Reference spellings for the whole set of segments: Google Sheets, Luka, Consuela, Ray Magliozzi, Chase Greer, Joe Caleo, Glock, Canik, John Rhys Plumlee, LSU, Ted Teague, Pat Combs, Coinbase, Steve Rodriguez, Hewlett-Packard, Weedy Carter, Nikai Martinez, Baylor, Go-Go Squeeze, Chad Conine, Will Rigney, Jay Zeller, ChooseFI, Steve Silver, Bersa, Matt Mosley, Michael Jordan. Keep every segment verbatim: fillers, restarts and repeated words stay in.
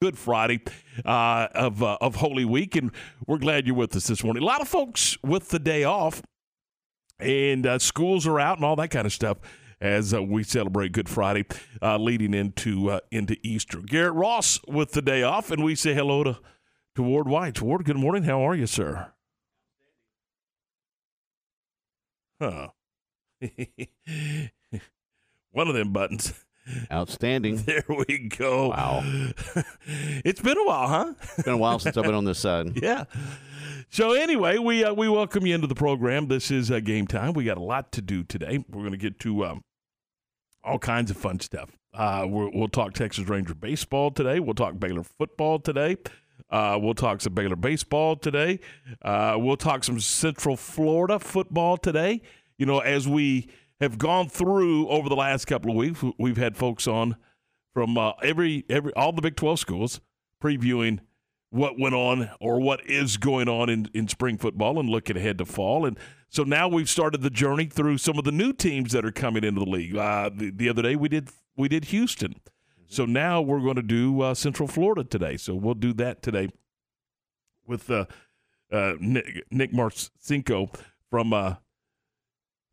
Good Friday uh, of uh, of Holy Week, and we're glad you're with us this morning. A lot of folks with the day off, and uh, schools are out and all that kind of stuff as uh, we celebrate Good Friday uh, leading into uh, into Easter. Garrett Ross with the day off, and we say hello to, to Ward White. Ward, good morning. How are you, sir? Huh. One of them buttons. Outstanding. There we go. Wow. It's been a while, huh? It's been a while since I've been on this side. Yeah. So anyway, we uh, we welcome you into the program. This is uh, Game Time. We got a lot to do today. We're going to get to um, all kinds of fun stuff. Uh, we're, we'll talk Texas Ranger baseball today. We'll talk Baylor football today. Uh, we'll talk some Baylor baseball today. Uh, we'll talk some Central Florida football today. You know, as we have gone through over the last couple of weeks, we've had folks on from uh, every every all the Big twelve schools previewing what went on or what is going on in, in spring football and looking ahead to fall. And so now we've started the journey through some of the new teams that are coming into the league. Uh, the, the other day we did we did Houston. So now we're going to do uh, Central Florida today. So we'll do that today with uh, uh, Nick, Nick Marcinko from uh,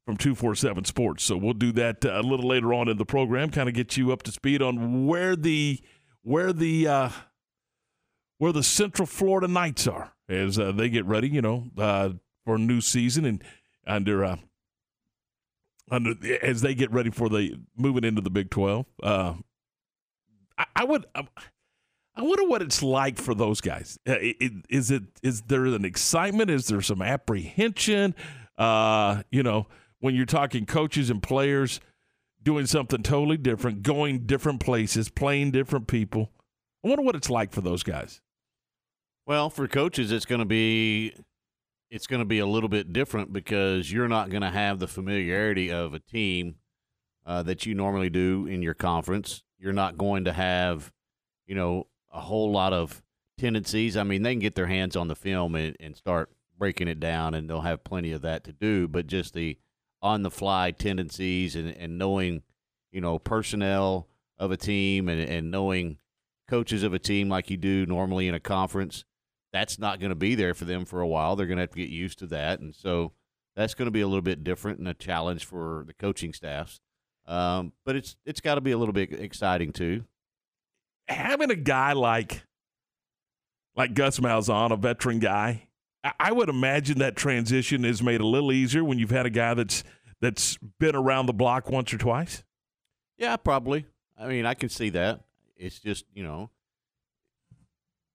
from two forty-seven Sports. So we'll do that uh, a little later on in the program, kind of get you up to speed on where the where the uh, where the Central Florida Knights are as uh, they get ready, you know, uh, for a new season and under uh, under as they get ready for the moving into the Big twelve. Uh, I would. I wonder what it's like for those guys. Is it? Is there an excitement? Is there some apprehension? Uh, you know, when you're talking coaches and players doing something totally different, going different places, playing different people. I wonder what it's like for those guys. Well, for coaches, it's going to be it's going to be a little bit different because you're not going to have the familiarity of a team uh, that you normally do in your conference. You're not going to have, you know, a whole lot of tendencies. I mean, they can get their hands on the film and, and start breaking it down, and they'll have plenty of that to do. But just the on-the-fly tendencies and, and knowing, you know, personnel of a team and, and knowing coaches of a team like you do normally in a conference, that's not going to be there for them for a while. They're going to have to get used to that. And so that's going to be a little bit different and a challenge for the coaching staffs. Um, but it's it's got to be a little bit exciting too. Having a guy like like Gus Malzahn, a veteran guy, I, I would imagine that transition is made a little easier when you've had a guy that's that's been around the block once or twice. Yeah, probably. I mean, I can see that. It's just, you know,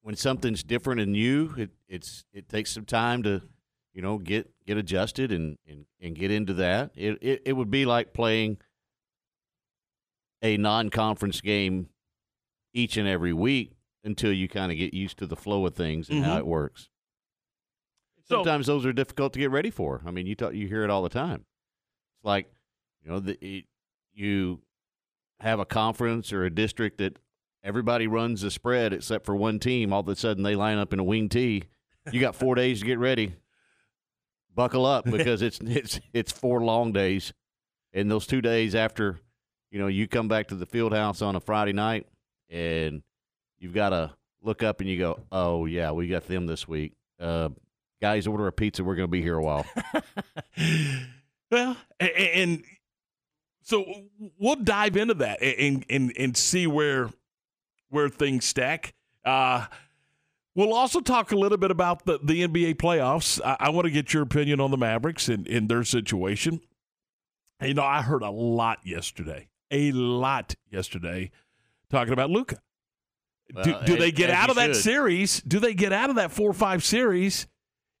when something's different and new, it it's it takes some time to, you know, get get adjusted and and, and get into that. It, it it would be like playing a non-conference game each and every week until you kind of get used to the flow of things and mm-hmm. how it works. Sometimes so, those are difficult to get ready for. I mean, you talk, you hear it all the time. It's like, you know, the, it, you have a conference or a district that everybody runs the spread except for one team. All of a sudden they line up in a wing tee. You got four days to get ready. Buckle up because it's it's it's four long days. And those two days after – you know, you come back to the field house on a Friday night, and you've got to look up and you go, oh, yeah, we got them this week. Uh, guys, order a pizza. We're going to be here a while. Well, and, and so we'll dive into that and and, and see where where things stack. Uh, we'll also talk a little bit about the, the N B A playoffs. I, I want to get your opinion on the Mavericks and, and their situation. And, you know, I heard a lot yesterday. A lot yesterday talking about Luka. Well, do do as, they get out of that should. series? Do they get out of that four five series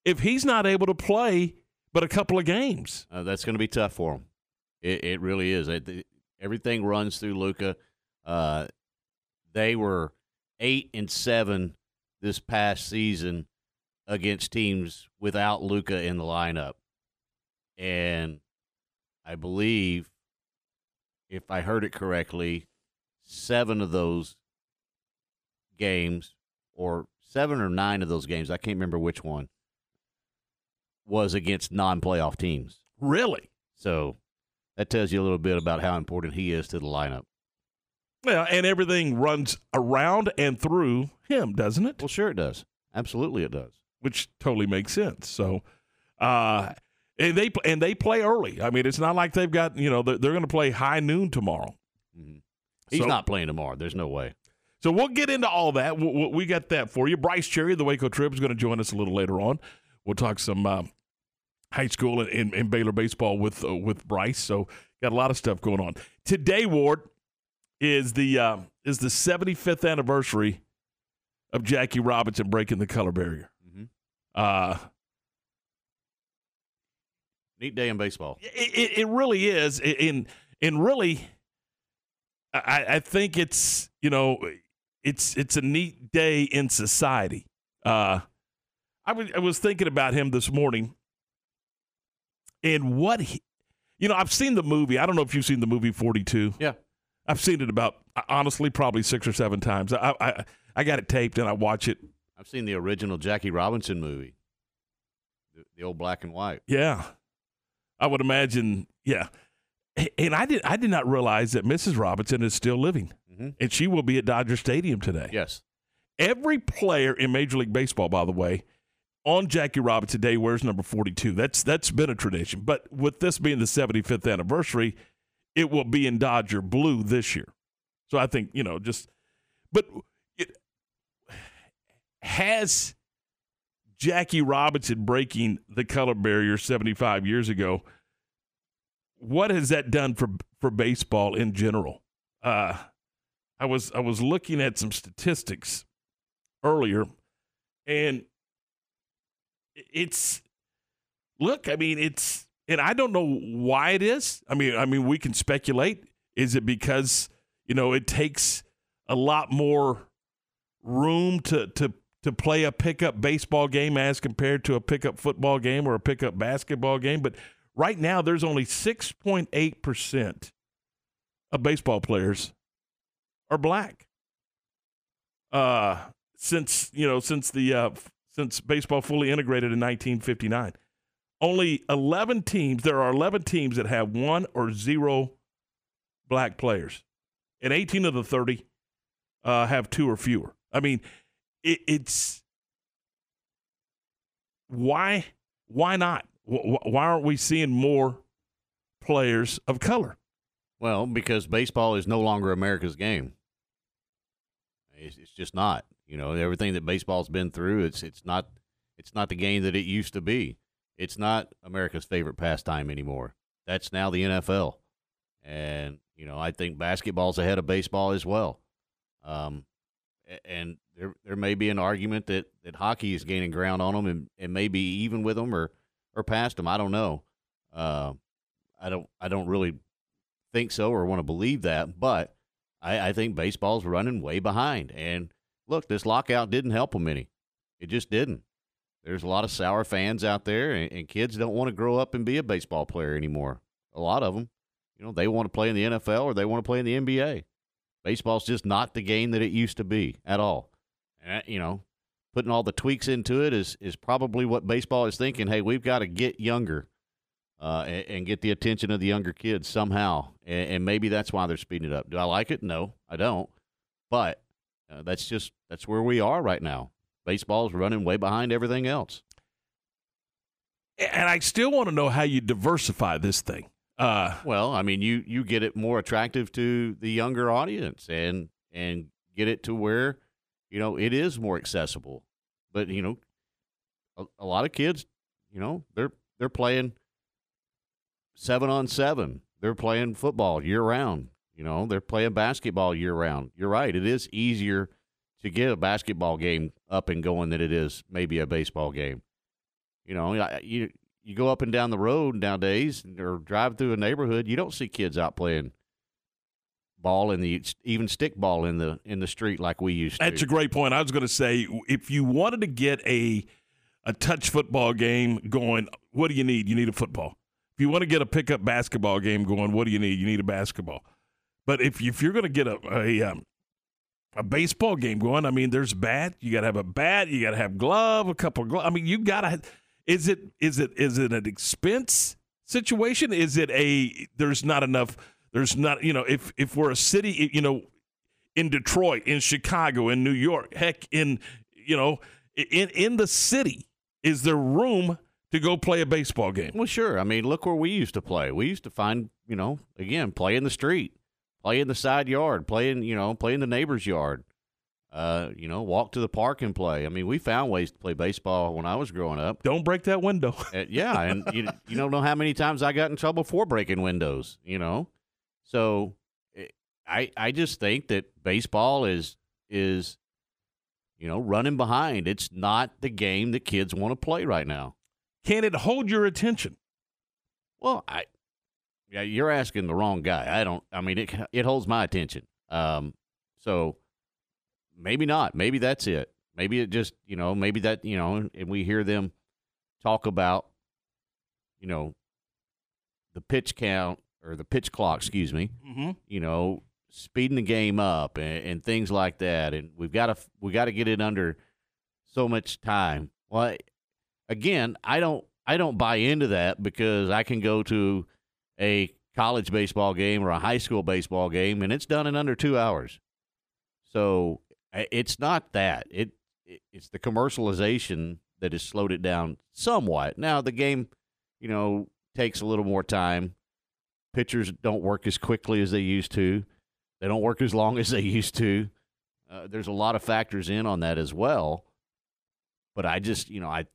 if he's not able to play but a couple of games? Uh, that's going to be tough for him. It, it really is. It, it, everything runs through Luka. Uh, they were eight and seven this past season against teams without Luka in the lineup, and I believe, if I heard it correctly, seven of those games, or seven or nine of those games, I can't remember which one, was against non-playoff teams. Really? So that tells you a little bit about how important he is to the lineup. Yeah, and everything runs around and through him, doesn't it? Well, sure it does. Absolutely it does. Which totally makes sense. So, uh, and they and they play early. I mean, it's not like they've got, you know, they're, they're going to play high noon tomorrow. Mm-hmm. He's so, not playing tomorrow. There's no way. So we'll get into all that. We, we got that for you. Bryce Cherry, the Waco Trib, is going to join us a little later on. We'll talk some uh, high school and, and, and Baylor baseball with uh, with Bryce. So got a lot of stuff going on today. Ward is the uh, is the seventy-fifth anniversary of Jackie Robinson breaking the color barrier. Mm-hmm. Uh, Neat day in baseball. It, it, it really is, and and really, I, I think it's you know it's it's a neat day in society. Uh, I was I was thinking about him this morning, and what he, you know, I've seen the movie. I don't know if you've seen the movie forty-two. Yeah, I've seen it about honestly probably six or seven times. I I I got it taped and I watch it. I've seen the original Jackie Robinson movie, the, the old black and white. Yeah, I would imagine. Yeah, and I did I did not realize that Missus Robinson is still living, mm-hmm. and she will be at Dodger Stadium today. Yes, every player in Major League Baseball, by the way, on Jackie Robinson Day wears number forty-two. That's that's been a tradition. But with this being the seventy-fifth anniversary, it will be in Dodger blue this year. So I think, you know, just – but it, has Jackie Robinson breaking the color barrier seventy-five years ago, what has that done for, for baseball in general? Uh, I was I was looking at some statistics earlier, and – It's look, I mean, it's and I don't know why it is. I mean, I mean, we can speculate. Is it because, you know, it takes a lot more room to to to play a pickup baseball game as compared to a pickup football game or a pickup basketball game? But right now there's only six point eight percent of baseball players are black. Uh since, you know, since the uh Since baseball fully integrated in nineteen fifty-nine, only eleven teams. There are eleven teams that have one or zero black players, and eighteen of the thirty uh, have two or fewer. I mean, it, it's why why not? Why aren't we seeing more players of color? Well, because baseball is no longer America's game. It's, it's just not. You know, everything that baseball's been through, it's it's not it's not the game that it used to be. It's not America's favorite pastime anymore. That's now the N F L. And, you know, I think basketball's ahead of baseball as well. Um, and there there may be an argument that, that hockey is gaining ground on them and, and maybe even with them or, or past them. I don't know. Uh, I don't I don't really think so or want to believe that. But I, I think baseball's running way behind. And look, this lockout didn't help them any. It just didn't. There's a lot of sour fans out there, and, and kids don't want to grow up and be a baseball player anymore. A lot of them. You know, they want to play in the N F L or they want to play in the N B A. Baseball's just not the game that it used to be at all. And, you know, putting all the tweaks into it is, is probably what baseball is thinking. Hey, we've got to get younger uh, and, and get the attention of the younger kids somehow. And, and maybe that's why they're speeding it up. Do I like it? No, I don't. But Uh, that's just that's where we are right now. Baseball's running way behind everything else. And I still want to know how you diversify this thing. Uh, well, I mean, you you get it more attractive to the younger audience and and get it to where, you know, it is more accessible. But, you know, a, a lot of kids, you know, they're they're playing seven on seven. They're playing football year round. You know, they're playing basketball year-round. You're right. It is easier to get a basketball game up and going than it is maybe a baseball game. You know, you you go up and down the road nowadays or drive through a neighborhood, you don't see kids out playing ball in the even stick ball in the in the street like we used to. That's a great point. I was going to say, if you wanted to get a a touch football game going, what do you need? You need a football. If you want to get a pickup basketball game going, what do you need? You need a basketball. But if if you're going to get a a, um, a baseball game going, I mean, there's bat. You got to have a bat. You got to have glove. A couple of gloves. I mean, you got to. Is it is it is it an expense situation? Is it a there's not enough? There's not you know if if we're a city, you know, in Detroit, in Chicago, in New York, heck, in, you know, in, in the city, is there room to go play a baseball game? Well, sure. I mean, look where we used to play. We used to find, you know, again, play in the street, play in the side yard, play in, you know, play in the neighbor's yard, uh, you know, walk to the park and play. I mean, we found ways to play baseball when I was growing up. Don't break that window. uh, yeah, and you, you don't know how many times I got in trouble for breaking windows, you know. So I I just think that baseball is is, you know, running behind. It's not the game that kids want to play right now. Can it hold your attention? Well, I yeah, you're asking the wrong guy. I don't. I mean, it it holds my attention. Um, so maybe not. Maybe that's it. Maybe it just, you know, maybe that, you know, and we hear them talk about, you know, the pitch count or the pitch clock, excuse me. Mm-hmm. You know, speeding the game up and, and things like that, and we've got to we got to get it under so much time. Well, again, I don't I don't buy into that, because I can go to a college baseball game or a high school baseball game and it's done in under two hours. So it's not that it it's the commercialization that has slowed it down somewhat. Now the game, you know, takes a little more time. Pitchers don't work as quickly as they used to. They don't work as long as they used to. Uh, there's a lot of factors in on that as well. But I just, you know, I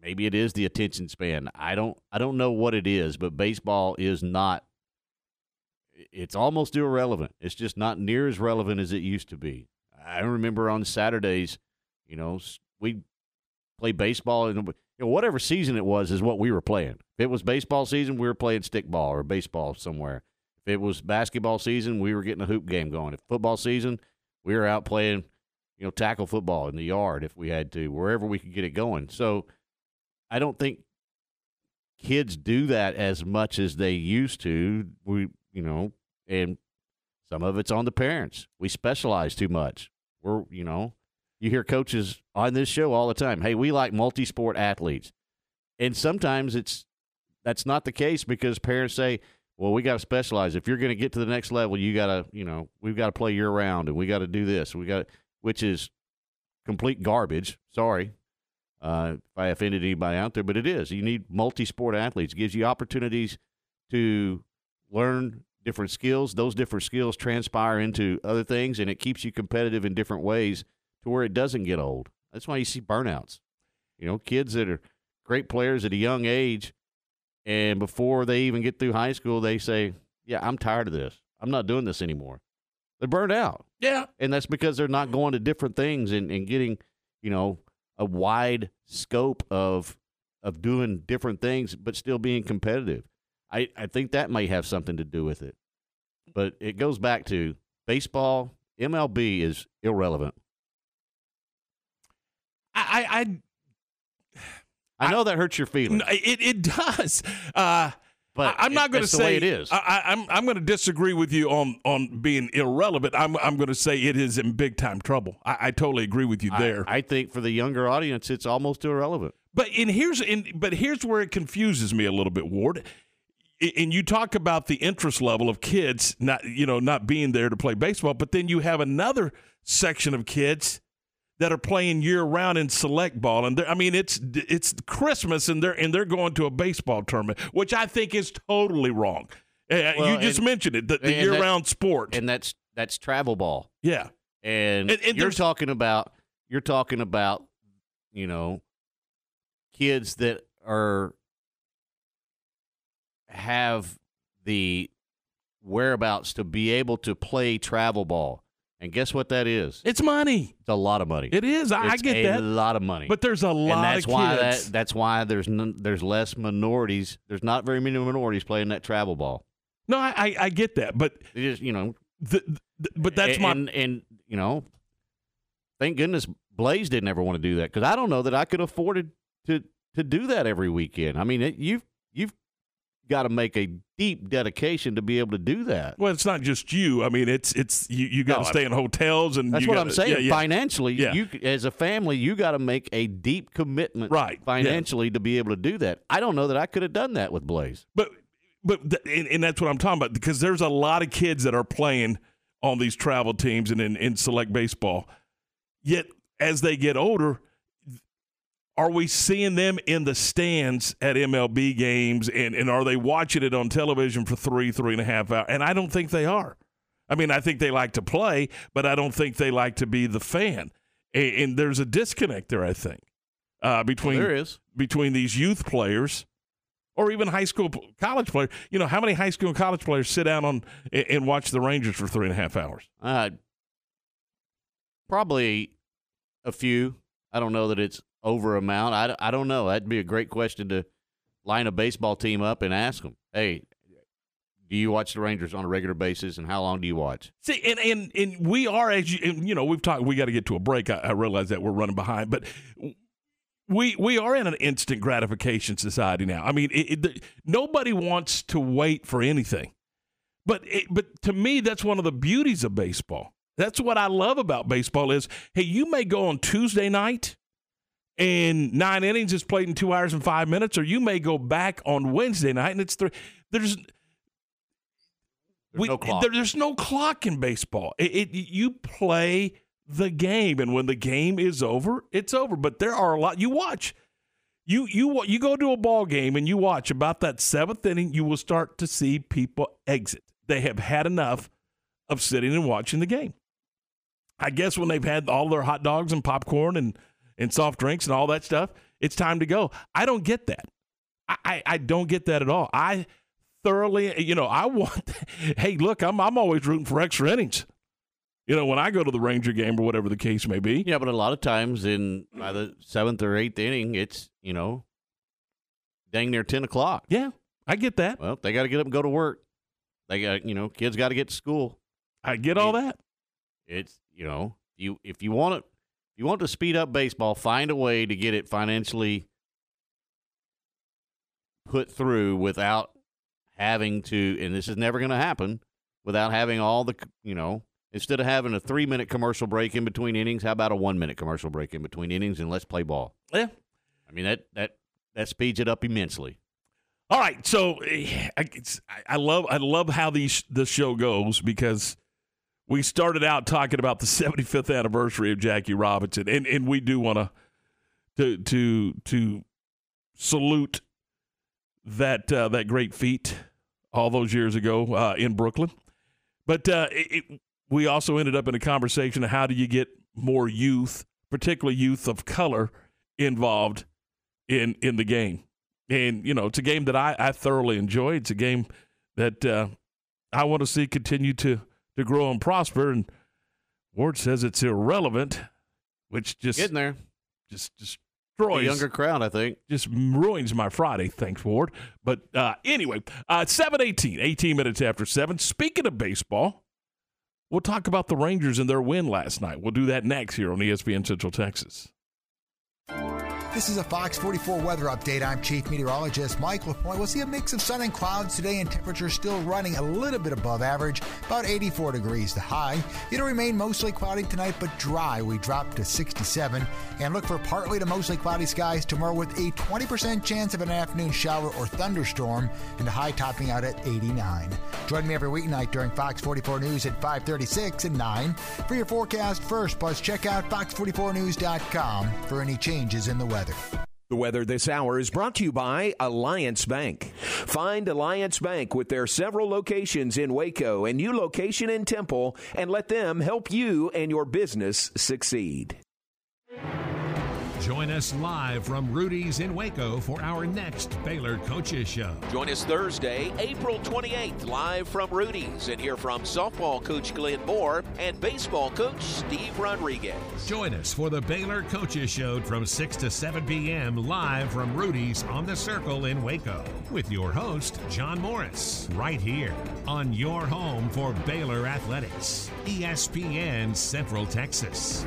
maybe it is the attention span. I don't, I don't know what it is, but baseball is not. It's almost irrelevant. It's just not near as relevant as it used to be. I remember on Saturdays, you know, we play baseball, and you know, whatever season it was is what we were playing. If it was baseball season, we were playing stickball or baseball somewhere. If it was basketball season, we were getting a hoop game going. If football season, we were out playing, you know, tackle football in the yard if we had to, wherever we could get it going. So I don't think kids do that as much as they used to. We, you know, and some of it's on the parents. We specialize too much. We're, you know, you hear coaches on this show all the time, hey, we like multi-sport athletes. And sometimes it's that's not the case, because parents say, well, we got to specialize. If you're going to get to the next level, you got to, you know, we've got to play year round, and we got to do this. We got, which is complete garbage. Sorry uh, if I offended anybody out there, but it is. You need multi-sport athletes. It gives you opportunities to learn different skills. Those different skills transpire into other things, and it keeps you competitive in different ways to where it doesn't get old. That's why you see burnouts. You know, kids that are great players at a young age, and before they even get through high school, they say, yeah, I'm tired of this. I'm not doing this anymore. They're burned out. Yeah. And that's because they're not going to different things and, and getting, you know, a wide scope of of doing different things, but still being competitive. I, I think that may have something to do with it. But it goes back to baseball, M L B is irrelevant. I I, I... I know that hurts your feelings. It it does, uh, but I'm not going to say it is. I, I'm I'm going to disagree with you on on being irrelevant. I'm I'm going to say it is in big time trouble. I, I totally agree with you there. I, I think for the younger audience, it's almost irrelevant. But in here's in but here's where it confuses me a little bit, Ward. And you talk about the interest level of kids not you know not being there to play baseball, but then you have another section of kids that are playing year round in select ball, and I mean it's it's Christmas, and they're and they're going to a baseball tournament, which I think is totally wrong. Uh, well, you just and, mentioned it, the, the year round sport, and that's that's travel ball. Yeah, and, and, and you're talking about you're talking about you know kids that are have the whereabouts to be able to play travel ball. And guess what that is? It's money. It's a lot of money. It is. I, I get that. It's a lot of money. But there's a lot of kids. And that's why that, that's why there's no, there's less minorities. There's not very many minorities playing that travel ball. No, I I, I get that, but it is, you know, the, the, but that's and, my and, and you know, thank goodness Blaze didn't ever want to do that, because I don't know that I could afford to to do that every weekend. I mean, it, you've you've got to make a deep dedication to be able to do that. Well, it's not just you. I mean, it's it's you, you got to no, stay in hotels, and that's you what gotta, I'm saying. Yeah, yeah. Financially, yeah. you as a family, you got to make a deep commitment, right, financially, yeah, to be able to do that. I don't know that I could have done that with Blaze, but but th- and, and that's what I'm talking about, because there's a lot of kids that are playing on these travel teams and in, in select baseball. Yet as they get older, are we seeing them in the stands at M L B games, and, and are they watching it on television for three, three and a half hours? And I don't think they are. I mean, I think they like to play, but I don't think they like to be the fan. And, and there's a disconnect there, I think, uh, between, well, there is. between these youth players or even high school, college players. You know, how many high school and college players sit down on and, and watch the Rangers for three and a half hours? Uh, probably a few. I don't know that it's over amount. I, I don't know. That'd be a great question to line a baseball team up and ask them, hey, do you watch the Rangers on a regular basis, and how long do you watch? See, and and, and we are, as you, and, you know, we've talked, we got to get to a break. I, I realize that we're running behind, but we we are in an instant gratification society now. I mean, it, it, nobody wants to wait for anything. But it, but to me, that's one of the beauties of baseball. That's what I love about baseball is, hey, you may go on Tuesday night and nine innings is played in two hours and five minutes, or you may go back on Wednesday night and it's three. There's There's, we, no clock. There, there's no clock in baseball. It, it you play the game, and when the game is over, it's over. But there are a lot you watch. You you you go to a ball game and you watch about that seventh inning. You will start to see people exit. They have had enough of sitting and watching the game. I guess when they've had all their hot dogs and popcorn and and soft drinks and all that stuff, it's time to go. I don't get that. I I, I don't get that at all. I. Thoroughly, you know, I want, hey, look, I'm I'm always rooting for extra innings, you know, when I go to the Ranger game or whatever the case may be. Yeah, but a lot of times in by the seventh or eighth inning, it's, you know, dang near ten o'clock. Yeah, I get that. Well, they got to get up and go to work. They got, you know, kids got to get to school. I get all it, that. It's, you know, you if you want it, if you want to speed up baseball, find a way to get it financially put through without having to, and this is never going to happen, without having all the, you know, instead of having a three-minute commercial break in between innings, how about a one-minute commercial break in between innings and let's play ball? Yeah. I mean, that that that speeds it up immensely. All right, so I, I love I love how these the show goes, because we started out talking about the seventy-fifth anniversary of Jackie Robinson, and, and we do want to to to salute that uh, that great feat all those years ago uh, in Brooklyn. But uh, it, it, we also ended up in a conversation of how do you get more youth, particularly youth of color, involved in in the game. And, you know, it's a game that I, I thoroughly enjoy. It's a game that uh, I want to see continue to, to grow and prosper. And Ward says it's irrelevant, which just – Getting there. Just, just – A younger crowd, I think. Just ruins my Friday, thanks, Ward. But uh, anyway, uh, seven eighteen, eighteen minutes after seven. Speaking of baseball, we'll talk about the Rangers and their win last night. We'll do that next here on E S P N Central Texas. This is a Fox forty-four weather update. I'm Chief Meteorologist Mike LaPointe. We'll see a mix of sun and clouds today, and temperatures still running a little bit above average, about eighty-four degrees the high. It'll remain mostly cloudy tonight, but dry. We drop to sixty-seven. And look for partly to mostly cloudy skies tomorrow with a twenty percent chance of an afternoon shower or thunderstorm, and a high topping out at eighty-nine. Join me every weeknight during Fox forty-four News at five thirty-six and nine. For your forecast first, plus check out fox forty-four news dot com for any changes in the weather. The weather this hour is brought to you by Alliance Bank. Find Alliance Bank with their several locations in Waco and new location in Temple, and let them help you and your business succeed. Join us live from Rudy's in Waco for our next Baylor Coaches Show. Join us Thursday, April twenty-eighth, live from Rudy's, and hear from softball coach Glenn Moore and baseball coach Steve Rodriguez. Join us for the Baylor Coaches Show from six to seven p.m. live from Rudy's on the Circle in Waco with your host, John Morris, right here on your home for Baylor Athletics, E S P N Central Texas.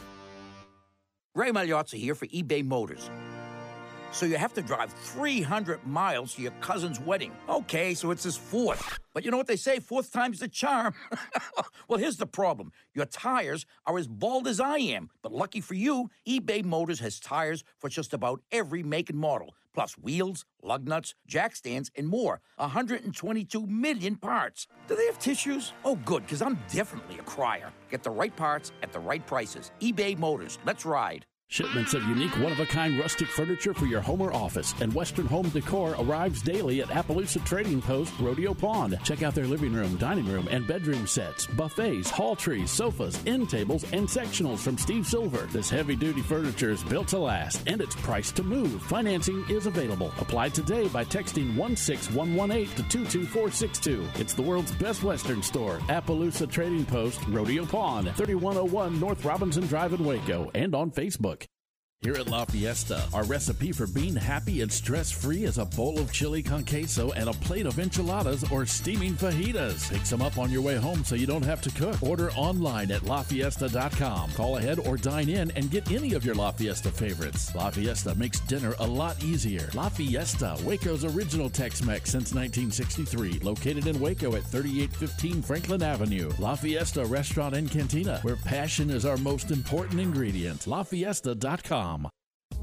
Ray Magliozzi here for eBay Motors. So you have to drive three hundred miles to your cousin's wedding. Okay, so it's his fourth. But you know what they say, fourth time's the charm. Well, here's the problem. Your tires are as bald as I am. But lucky for you, eBay Motors has tires for just about every make and model, plus wheels, lug nuts, jack stands, and more. one hundred twenty-two million parts. Do they have tissues? Oh, good, because I'm definitely a crier. Get the right parts at the right prices. eBay Motors. Let's ride. Shipments of unique, one-of-a-kind rustic furniture for your home or office and Western home decor arrives daily at Appaloosa Trading Post, Rodeo Pond. Check out their living room, dining room, and bedroom sets, buffets, hall trees, sofas, end tables, and sectionals from Steve Silver. This heavy-duty furniture is built to last, and it's priced to move. Financing is available. Apply today by texting one six one one eight to two two four six two. It's the world's best Western store, Appaloosa Trading Post, Rodeo Pond, thirty-one oh one North Robinson Drive in Waco, and on Facebook. Here at La Fiesta, our recipe for being happy and stress-free is a bowl of chili con queso and a plate of enchiladas or steaming fajitas. Pick some up on your way home so you don't have to cook. Order online at La Fiesta dot com. Call ahead or dine in and get any of your La Fiesta favorites. La Fiesta makes dinner a lot easier. La Fiesta, Waco's original Tex-Mex since nineteen sixty-three. Located in Waco at thirty-eight fifteen Franklin Avenue. La Fiesta Restaurant and Cantina, where passion is our most important ingredient. La Fiesta dot com.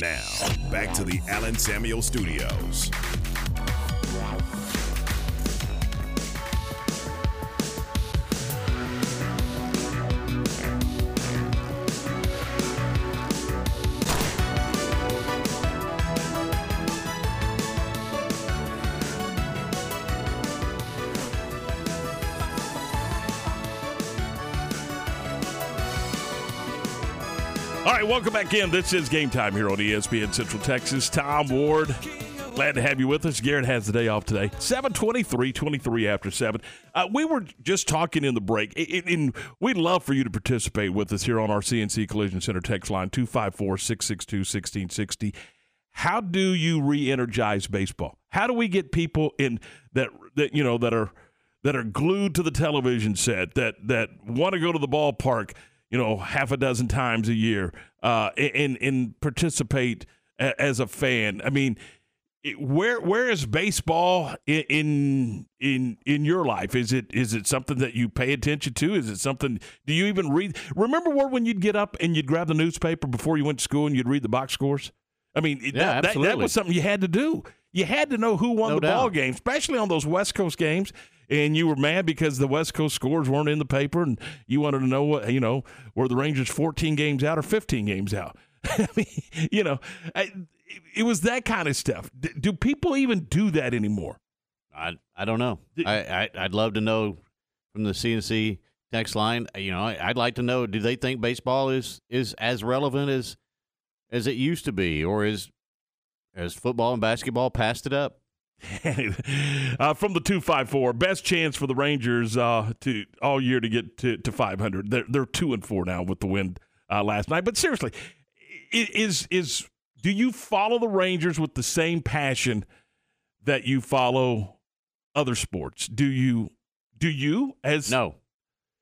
Now, back to the Allen Samuel Studios. Welcome back in. This is Game Time here on E S P N Central Texas. Tom Ward, glad to have you with us. Garrett has the day off today. seven twenty-three, twenty-three after seven. Uh, we were just talking in the break, and we'd love for you to participate with us here on our C N C Collision Center text line, two five four, six six two, one six six zero. How do you re-energize baseball? How do we get people in that, that you know, that are that are glued to the television set, that that want to go to the ballpark, you know, half a dozen times a year, uh, and and participate a, as a fan? I mean, it, where where is baseball in in in your life? Is it is it something that you pay attention to? Is it something? Do you even read? Remember Ward, when you'd get up and you'd grab the newspaper before you went to school and you'd read the box scores? I mean, yeah, that, that that was something you had to do. You had to know who won no the doubt. ball game, especially on those West Coast games. And you were mad because the West Coast scores weren't in the paper, and you wanted to know what, you know, were the Rangers fourteen games out or fifteen games out? I mean, you know, I, it was that kind of stuff. D- do people even do that anymore? I I don't know. I, I I'd love to know from the C N C text line. You know, I, I'd like to know: do they think baseball is is as relevant as as it used to be, or is as football and basketball passed it up? uh, from the two five four, best chance for the Rangers uh, to all year to get to, to five hundred. They're they're two and four now with the win uh, last night. But seriously, is is do you follow the Rangers with the same passion that you follow other sports? Do you do you as no?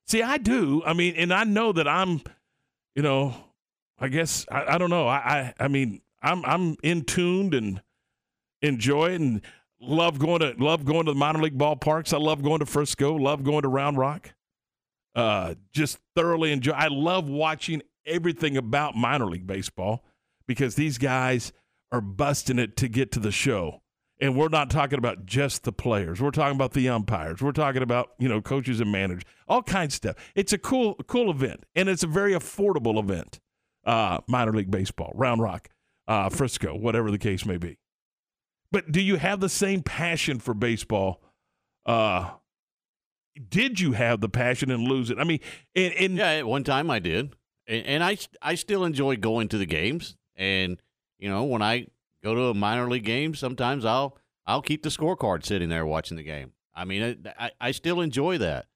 See, I do. I mean, and I know that I'm, you know, I guess I, I don't know. I, I I mean, I'm I'm in tuned and enjoy it and. Love going to love going to the minor league ballparks. I love going to Frisco. Love going to Round Rock. Uh, just thoroughly enjoy. I love watching everything about minor league baseball because these guys are busting it to get to the show. And we're not talking about just the players. We're talking about the umpires. We're talking about, you know, coaches and managers, all kinds of stuff. It's a cool, cool event, and it's a very affordable event, uh, minor league baseball, Round Rock, uh, Frisco, whatever the case may be. But do you have the same passion for baseball? Uh, did you have the passion and lose it? I mean, and, and yeah, at one time I did, and, and I, I still enjoy going to the games. And, you know, when I go to a minor league game, sometimes I'll I'll keep the scorecard sitting there watching the game. I mean, I, I still enjoy that,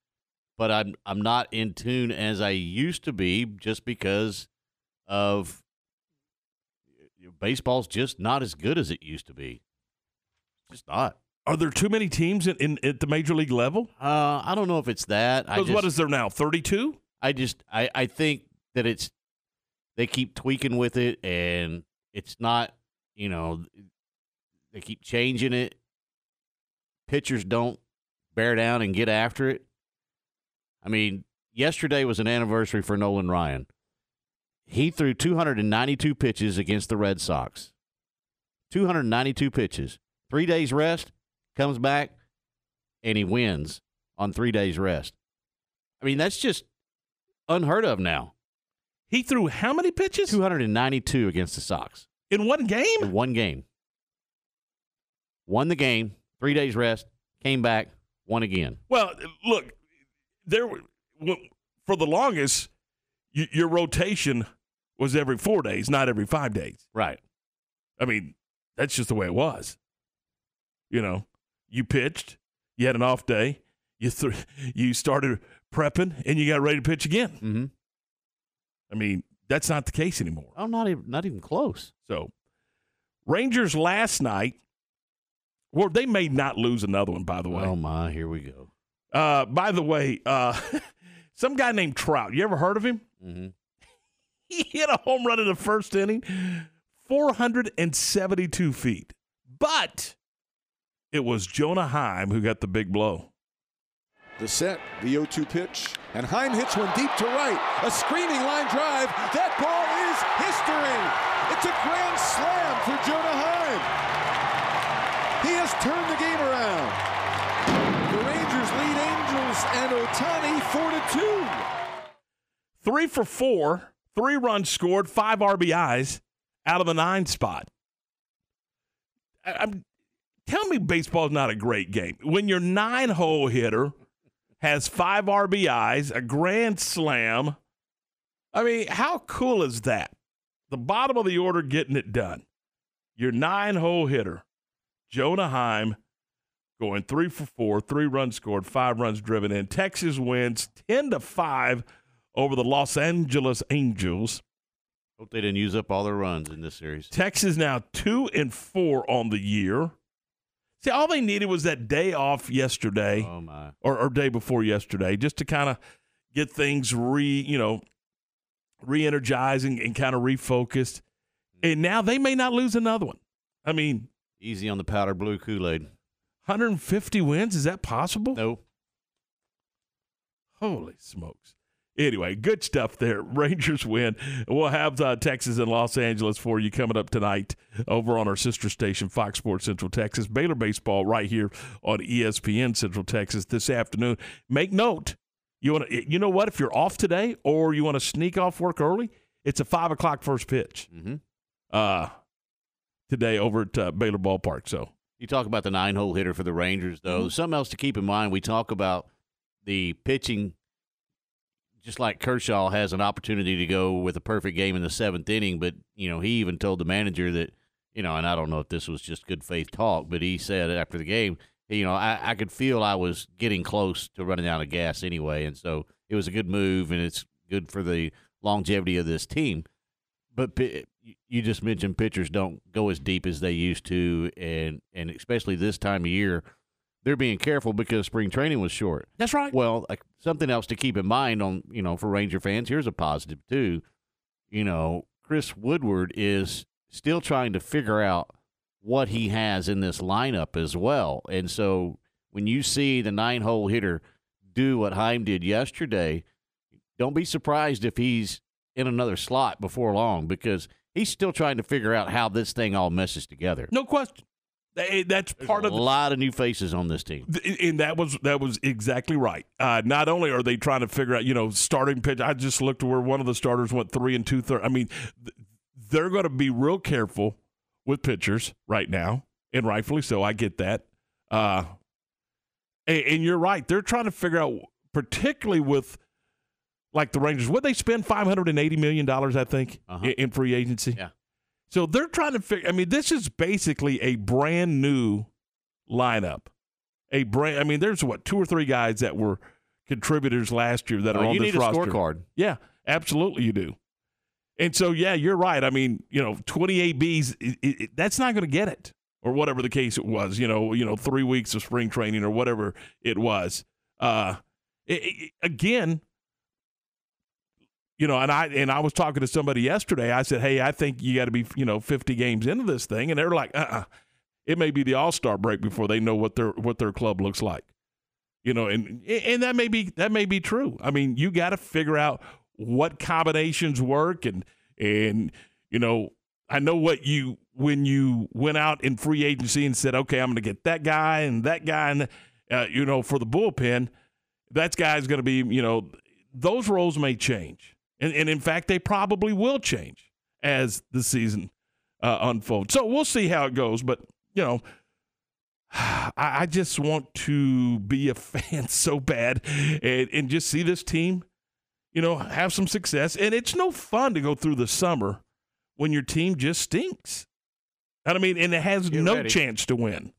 but I'm I'm not in tune as I used to be just because of baseball's just not as good as it used to be. Just not. Are there too many teams in, in at the major league level? Uh, I don't know if it's that. Because I just, what is there now? thirty-two? I just I, I think that it's they keep tweaking with it, and it's not. You know, they keep changing it. Pitchers don't bear down and get after it. I mean, yesterday was an anniversary for Nolan Ryan. He threw two hundred ninety-two pitches against the Red Sox. two hundred ninety-two pitches. Three days rest, comes back, and he wins on three days rest. I mean, that's just unheard of now. He threw how many pitches? two hundred ninety-two against the Sox. In one game? In one game. Won the game, three days rest, came back, won again. Well, look, there for the longest, your rotation was every four days, not every five days. Right. I mean, that's just the way it was. You know, you pitched, you had an off day, you th- you started prepping, and you got ready to pitch again. Mm-hmm. I mean, that's not the case anymore. I'm not even, not even close. So, Rangers last night, well, they may not lose another one, by the way. Oh, my, here we go. Uh, by the way, uh, some guy named Trout, you ever heard of him? Mm-hmm. He hit a home run in the first inning, four hundred seventy-two feet. But it was Jonah Heim who got the big blow. The set, the oh two pitch, and Heim hits one deep to right. A screaming line drive. That ball is history. It's a grand slam for Jonah Heim. He has turned the game around. The Rangers lead Angels and Ohtani four to two. Three for four, three runs scored, five R B Is out of a nine spot. I, I'm, tell me baseball's not a great game when you're nine-hole hitter. Has five R B Is, a grand slam. I mean, how cool is that? The bottom of the order getting it done. Your nine-hole hitter, Jonah Heim, going three for four, three runs scored, five runs driven in. Texas wins ten to five over the Los Angeles Angels. Hope they didn't use up all their runs in this series. Texas now two and four on the year. See, all they needed was that day off yesterday oh my. Or, or day before yesterday just to kind of get things re, you know, re-energized and, and kind of refocused. And now they may not lose another one. I mean. Easy on the powder blue Kool-Aid. one hundred fifty wins? Is that possible? No. Holy smokes. Anyway, good stuff there. Rangers win. We'll have uh, Texas and Los Angeles for you coming up tonight over on our sister station, Fox Sports Central Texas. Baylor baseball right here on E S P N Central Texas this afternoon. Make note, you want to, you know what? If you're off today or you want to sneak off work early, it's a five o'clock first pitch mm-hmm. uh, today over at uh, Baylor Ballpark. So you talk about the nine-hole hitter for the Rangers, though. Mm-hmm. Something else to keep in mind. We talk about the pitching. Just like Kershaw has an opportunity to go with a perfect game in the seventh inning, but, you know, he even told the manager that, you know, and I don't know if this was just good faith talk, but he said after the game, you know, I, I could feel I was getting close to running out of gas anyway, and so it was a good move, and it's good for the longevity of this team. But you just mentioned pitchers don't go as deep as they used to, and, and especially this time of year, they're being careful because spring training was short. That's right. Well, like, something else to keep in mind on, you know, for Ranger fans, here's a positive too. You know, Chris Woodward is still trying to figure out what he has in this lineup as well. And so when you see the nine-hole hitter do what Heim did yesterday, don't be surprised if he's in another slot before long, because he's still trying to figure out how this thing all meshes together. No question. That's part of a lot of new faces on this team, and that was that was exactly right. Uh, not only are they trying to figure out, you know, starting pitch. I just looked where one of the starters went three and two thirds. I mean, they're going to be real careful with pitchers right now, and rightfully so. I get that, uh, and, and you're right. They're trying to figure out, particularly with like the Rangers, would they spend five hundred and eighty million dollars? I think uh-huh. in free agency. Yeah. So they're trying to figure – I mean, this is basically a brand-new lineup. A brand. I mean, there's, what, two or three guys that were contributors last year that oh, are on this roster. You need a scorecard. Yeah, absolutely you do. And so, yeah, you're right. I mean, you know, twenty A Bs, it, it, that's not going to get it, or whatever the case it was, you know, you know, three weeks of spring training or whatever it was. Uh, it, it, again – You know, and I and I was talking to somebody yesterday. I said, hey, I think you got to be, you know, fifty games into this thing. And they're like, uh-uh. It may be the All-Star break before they know what their what their club looks like. You know, and and that may be that may be true. I mean, you got to figure out what combinations work, and and you know, I know what you when you went out in free agency and said, okay, I'm going to get that guy and that guy, and uh, you know, for the bullpen, that guy's going to be, you know, those roles may change. And, and, in fact, they probably will change as the season uh, unfolds. So we'll see how it goes. But, you know, I, I just want to be a fan so bad and, and just see this team, you know, have some success. And it's no fun to go through the summer when your team just stinks. I mean, and it has Get no ready. chance to win.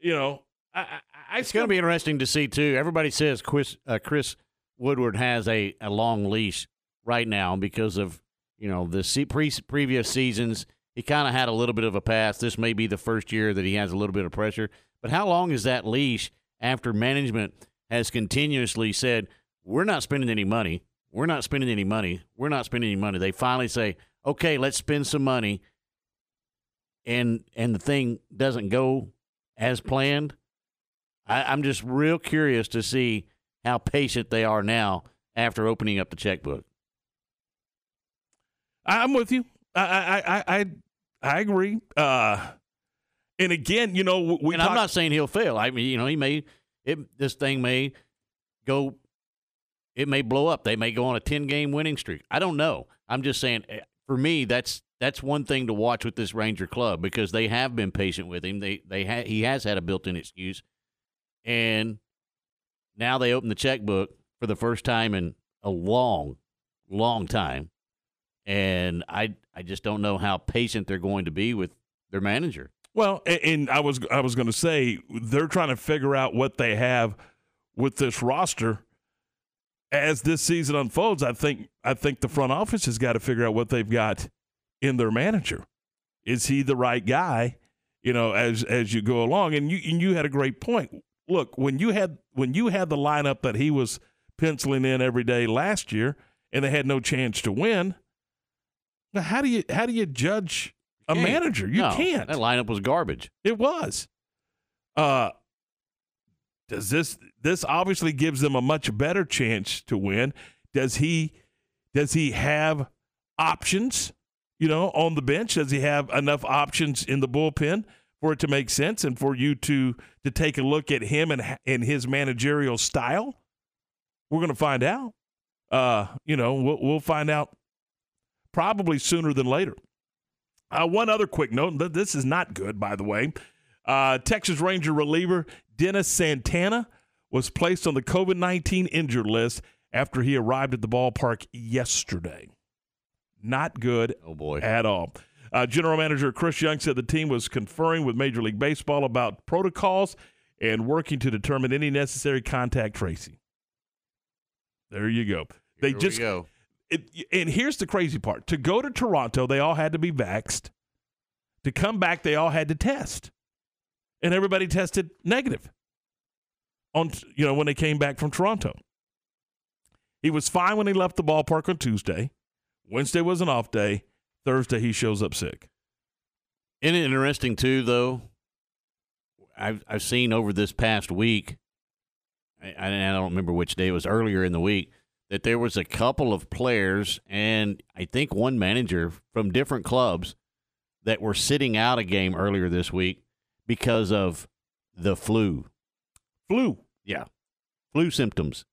You know, I, I, I it's going to be interesting to see, too. Everybody says Chris uh, Chris Woodward has a, a long leash right now because of, you know, the se- pre- previous seasons. He kind of had a little bit of a pass. This may be the first year that he has a little bit of pressure. But how long is that leash after management has continuously said, we're not spending any money. We're not spending any money. We're not spending any money. They finally say, okay, let's spend some money. And, and the thing doesn't go as planned. I, I'm just real curious to see how patient they are now after opening up the checkbook. I'm with you. I I I I agree. Uh, and again, you know, we and talk- I'm not saying he'll fail. I mean, you know, he may. It, this thing may go. It may blow up. They may go on a ten game winning streak. I don't know. I'm just saying. For me, that's that's one thing to watch with this Ranger club, because they have been patient with him. They they ha- he has had a built-in excuse, and now they open the checkbook for the first time in a long, long time. And I I just don't know how patient they're going to be with their manager. Well, and, and I was I was going to say, they're trying to figure out what they have with this roster. As this season unfolds, I think I think the front office has got to figure out what they've got in their manager. Is he the right guy, you know, as as you go along? And you and you had a great point. Look, when you had when you had the lineup that he was penciling in every day last year, and they had no chance to win, now how do you how do you judge a manager? You no, can't. That lineup was garbage. It was. Uh, does this this obviously gives them a much better chance to win? Does he does he have options, you know, on the bench? Does he have enough options in the bullpen for it to make sense, and for you to to take a look at him and and his managerial style? We're going to find out. Uh, you know, we'll, we'll find out probably sooner than later. Uh, one other quick note. This is not good, by the way. Uh, Texas Ranger reliever Dennis Santana was placed on the covid nineteen injured list after he arrived at the ballpark yesterday. Not good oh boy. at all. Uh, General Manager Chris Young said the team was conferring with Major League Baseball about protocols and working to determine any necessary contact tracing. There you go. They Here just we go. It, and here's the crazy part. To go to Toronto, they all had to be vaxxed. To come back, they all had to test. And everybody tested negative on, you know, when they came back from Toronto. He was fine when he left the ballpark on Tuesday. Wednesday was an off day. Thursday, he shows up sick. Isn't it interesting, too, though? I've, I've seen over this past week, I, I don't remember which day it was, earlier in the week, that there was a couple of players and I think one manager from different clubs that were sitting out a game earlier this week because of the flu. Flu? Yeah. Flu symptoms.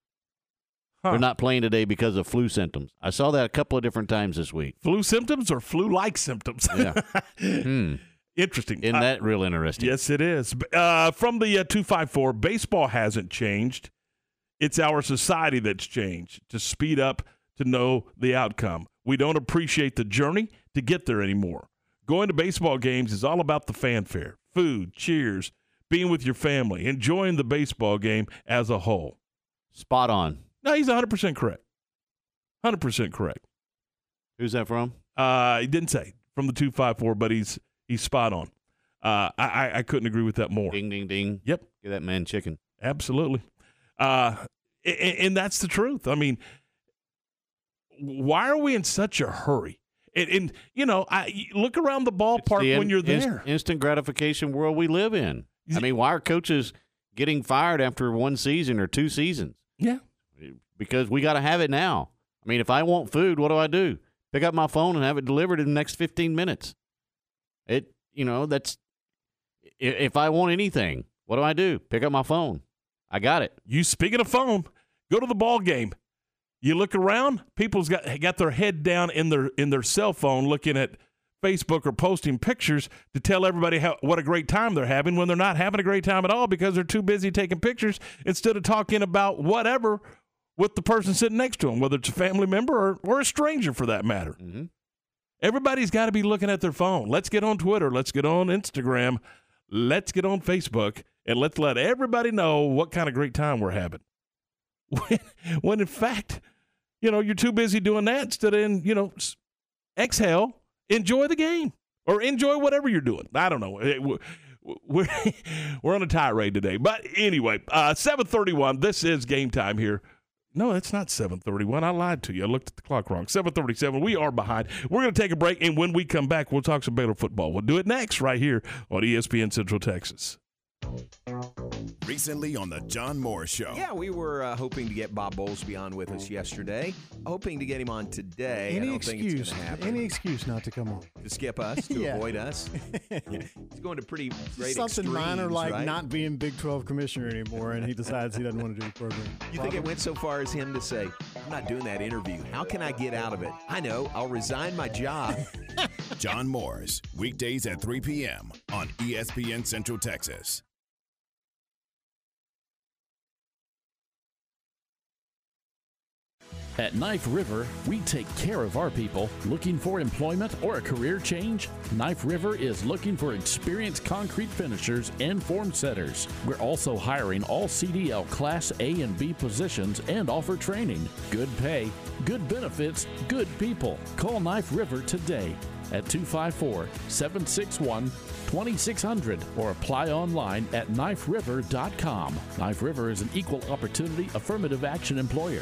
Huh. They're not playing today because of flu symptoms. I saw that a couple of different times this week. Flu symptoms or flu-like symptoms? Yeah. Hmm. Interesting. Isn't that uh, real interesting? Yes, it is. Uh, from the uh, two five four, baseball hasn't changed. It's our society that's changed to speed up to know the outcome. We don't appreciate the journey to get there anymore. Going to baseball games is all about the fanfare, food, cheers, being with your family, enjoying the baseball game as a whole. Spot on. No, he's one hundred percent correct. one hundred percent correct. Who's that from? Uh, he didn't say. From the two five four, but he's – he's spot on. Uh, I, I couldn't agree with that more. Ding, ding, ding. Yep. Give that man chicken. Absolutely. Uh, and, and that's the truth. I mean, why are we in such a hurry? And, and you know, I look around the ballpark the when in, you're there. Instant gratification world we live in. I mean, why are coaches getting fired after one season or two seasons? Yeah. Because we got to have it now. I mean, if I want food, what do I do? Pick up my phone and have it delivered in the next fifteen minutes. It, you know, that's, if I want anything, what do I do? Pick up my phone. I got it. You, speaking of phone, go to the ball game. You look around, people's got got their head down in their in their cell phone looking at Facebook or posting pictures to tell everybody how what a great time they're having when they're not having a great time at all because they're too busy taking pictures instead of talking about whatever with the person sitting next to them, whether it's a family member or, or a stranger for that matter. Mm-hmm. Everybody's got to be looking at their phone. Let's get on Twitter. Let's get on Instagram. Let's get on Facebook. And let's let everybody know what kind of great time we're having. When, when in fact, you know, you're too busy doing that instead of, you know, exhale, enjoy the game or enjoy whatever you're doing. I don't know. We're, we're on a tirade today. But anyway, uh, seven thirty-one, this is game time here. No, it's not seven thirty-one. I lied to you. I looked at the clock wrong. seven thirty-seven. We are behind. We're going to take a break, and when we come back, we'll talk some Baylor football. We'll do it next right here on E S P N Central Texas. Recently on the John Moore Show. Yeah, we were uh, hoping to get Bob Bowlesby on with us yesterday. Hoping to get him on today. Any I don't excuse, think it's going to happen. Any excuse not to come on. To skip us, to yeah. avoid us. He's going to pretty great something minor like right? not being Big twelve commissioner anymore, and he decides he doesn't want to do the program. You Probably. think it went so far as him to say, I'm not doing that interview. How can I get out of it? I know. I'll resign my job. John Moore's, weekdays at three p.m. on E S P N Central Texas. At Knife River, we take care of our people. Looking for employment or a career change? Knife River is looking for experienced concrete finishers and form setters. We're also hiring all C D L Class A and B positions and offer training. Good pay, good benefits, good people. Call Knife River today at two five four, seven six one, two six zero zero or apply online at knife river dot com. Knife River is an equal opportunity affirmative action employer.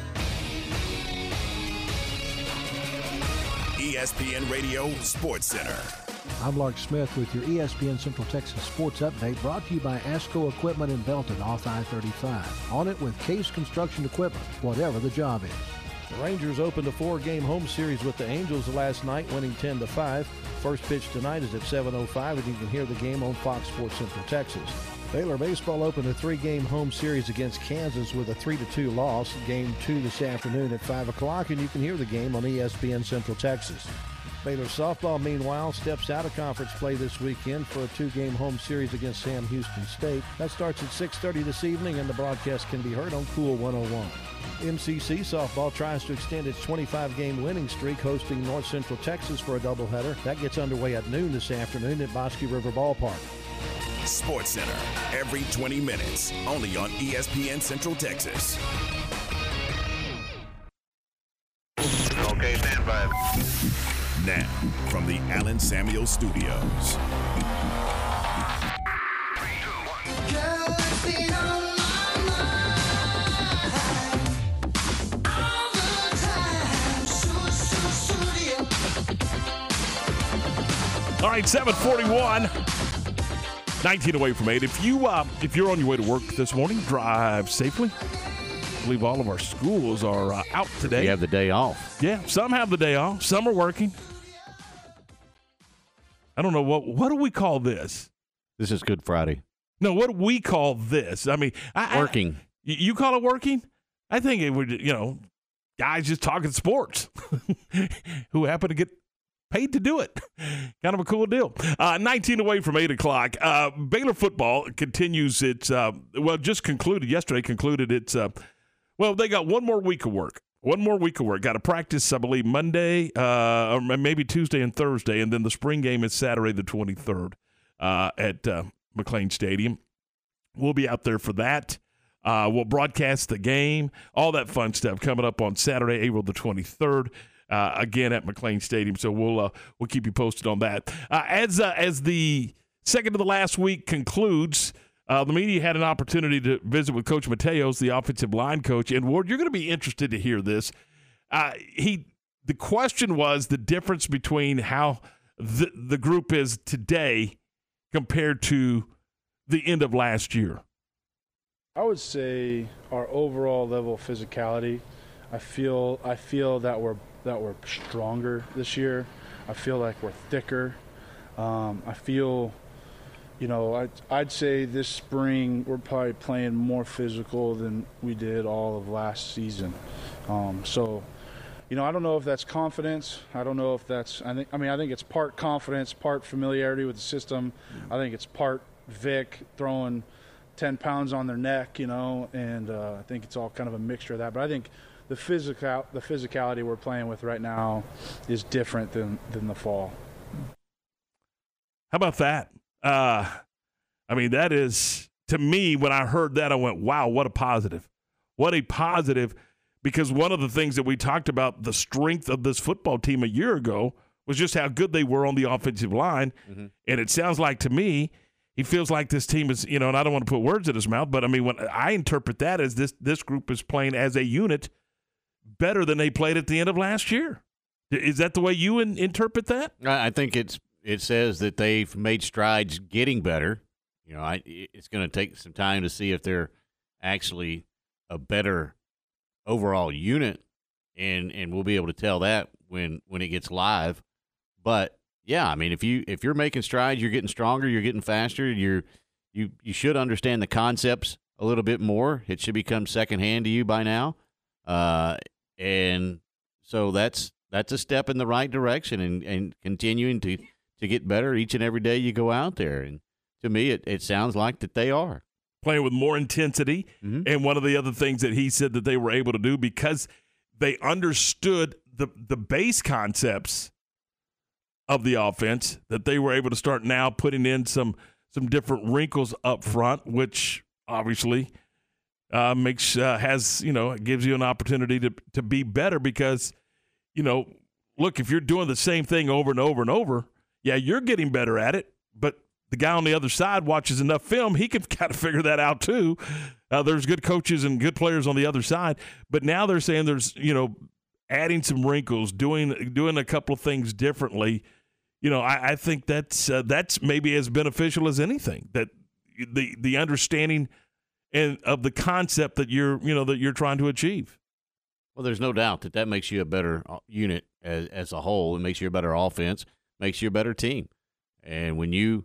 E S P N Radio Sports Center. I'm Lark Smith with your E S P N Central Texas Sports Update, brought to you by ASCO Equipment in Belton off I thirty-five. On it with Case Construction Equipment, whatever the job is. The Rangers opened a four-game home series with the Angels last night, winning ten to five. First pitch tonight is at seven oh five, and you can hear the game on Fox Sports Central Texas. Baylor baseball opened a three-game home series against Kansas with a three to two loss. Game two this afternoon at five o'clock, and you can hear the game on E S P N Central Texas. Baylor softball, meanwhile, steps out of conference play this weekend for a two-game home series against Sam Houston State. That starts at six thirty this evening, and the broadcast can be heard on Cool one oh one. M C C softball tries to extend its twenty-five game winning streak, hosting North Central Texas for a doubleheader. That gets underway at noon this afternoon at Bosque River Ballpark. Sports Center, every twenty minutes, only on E S P N Central Texas. Okay, stand by. Now, from the Allen Samuel Studios. All right, seven forty-one. nineteen away from eight. If, you, uh, if you're on your way to work this morning, drive safely. I believe all of our schools are uh, out today. You have the day off. Yeah, some have the day off. Some are working. I don't know. What What do we call this? This is Good Friday. No, what do we call this? I mean, I, working. I, you call it working? I think it would, you know, guys just talking sports who happen to get paid to do it. Kind of a cool deal. Uh, nineteen away from eight o'clock. Uh, Baylor football continues its, uh, well, just concluded yesterday, concluded its, uh, well, they got one more week of work. One more week of work. Got to practice, I believe, Monday, uh, or maybe Tuesday and Thursday, and then the spring game is Saturday the twenty-third uh, at uh, McLean Stadium. We'll be out there for that. Uh, we'll broadcast the game, all that fun stuff coming up on Saturday, April the twenty-third. Uh, again at McLean Stadium, so we'll uh, we'll keep you posted on that. Uh, as uh, as the second to the last week concludes, uh, the media had an opportunity to visit with Coach Mateos, the offensive line coach. And Ward, you're going to be interested to hear this. Uh, he the question was the difference between how the the group is today compared to the end of last year. I would say our overall level of physicality. I feel I feel that we're. that we're stronger this year. I feel like we're thicker. Um, I feel, you know, I'd, I'd say this spring we're probably playing more physical than we did all of last season. Um, so, you know, I don't know if that's confidence. I don't know if that's, I think, I mean, I think it's part confidence, part familiarity with the system. I think it's part Vic throwing ten pounds on their neck, you know, and uh, I think it's all kind of a mixture of that. But I think The physical, the physicality we're playing with right now is different than, than the fall. How about that? Uh, I mean, that is, to me, when I heard that, I went, wow, what a positive. What a positive, because one of the things that we talked about, the strength of this football team a year ago, was just how good they were on the offensive line. Mm-hmm. And it sounds like, to me, he feels like this team is, you know, and I don't want to put words in his mouth, but, I mean, when I interpret that as this this group is playing as a unit better than they played at the end of last year. Is that the way you in, interpret that? I think it's it says that they've made strides getting better. You know, I, it's going to take some time to see if they're actually a better overall unit, and and we'll be able to tell that when when it gets live. But yeah, I mean, if you if you're making strides, you're getting stronger, you're getting faster, you're you you should understand the concepts a little bit more. It should become secondhand to you by now. Uh, and so that's that's a step in the right direction, and, and continuing to, to get better each and every day you go out there. And to me, it, it sounds like that they are. Playing with more intensity, mm-hmm. and one of the other things that he said that they were able to do because they understood the the base concepts of the offense, that they were able to start now putting in some some different wrinkles up front, which obviously uh, makes uh, has you know gives you an opportunity to to be better because you know look, if you're doing the same thing over and over and over, yeah, you're getting better at it, but the guy on the other side watches enough film, he can kind of figure that out too. Uh, there's good coaches and good players on the other side, but now they're saying there's, you know, adding some wrinkles, doing doing a couple of things differently. You know, I, I think that's uh, that's maybe as beneficial as anything, that the the understanding and of the concept that you're you know that you're trying to achieve. Well, there's no doubt that that makes you a better unit as as a whole. It makes you a better offense, makes you a better team, and when you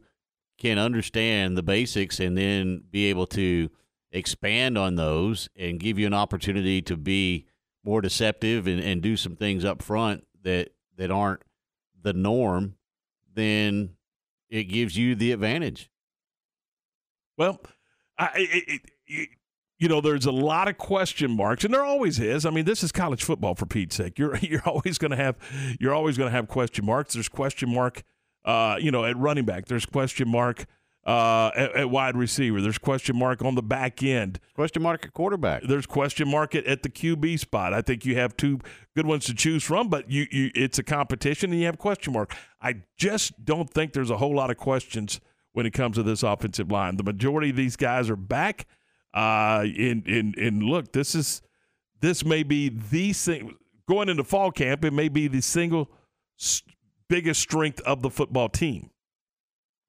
can understand the basics and then be able to expand on those and give you an opportunity to be more deceptive and, and do some things up front that, that aren't the norm, then it gives you the advantage. Well, I, it, it, you know, there's a lot of question marks, and there always is. I mean, this is college football, for Pete's sake. You're you're always going to have you're always going to have question marks. There's question mark. Uh, you know, at running back, there's question mark uh, at, at wide receiver. There's question mark on the back end. Question mark at quarterback. There's question mark at, at the Q B spot. I think you have two good ones to choose from, but you, you it's a competition and you have question mark. I just don't think there's a whole lot of questions when it comes to this offensive line. The majority of these guys are back. Uh, and, and, and look, this is this may be the thing going into fall camp. It may be the single. St- biggest strength of the football team.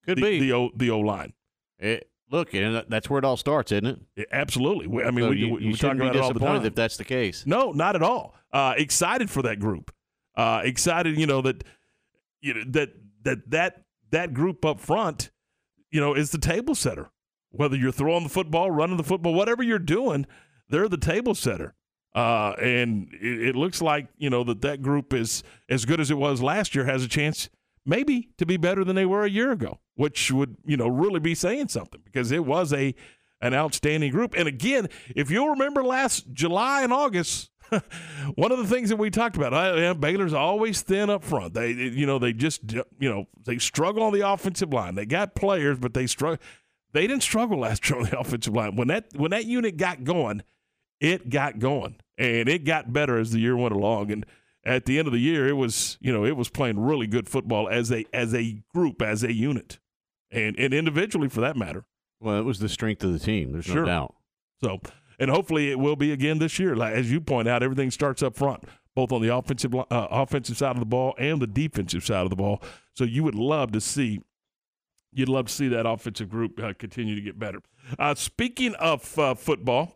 Could the, be. The O, the O line. It, look, and that's where it all starts, isn't it? it absolutely. We, I mean, so we, you, we, you we talk about it all the time. You shouldn't be disappointed if that's the case. No, not at all. Uh, excited for that group. Uh, excited, you know, that you know, that that that that group up front, you know, is the table setter. Whether you're throwing the football, running the football, whatever you're doing, they're the table setter. Uh, and it, it looks like, you know, that that group is as good as it was last year, has a chance maybe to be better than they were a year ago, which would, you know, really be saying something because it was a an outstanding group. And again, if you'll remember last July and August, one of the things that we talked about, uh, Baylor's always thin up front. They, you know, they just, you know, they struggle on the offensive line. They got players, but they struggle. They didn't struggle last year on the offensive line. When that when that unit got going, it got going. And it got better as the year went along, and at the end of the year, it was you know it was playing really good football as a as a group, as a unit, and and individually for that matter. Well, it was the strength of the team. There's sure. no doubt. So, and hopefully it will be again this year. Like, as you point out, everything starts up front, both on the offensive uh, offensive side of the ball and the defensive side of the ball. So you would love to see, you'd love to see that offensive group uh, continue to get better. Uh, speaking of uh, football.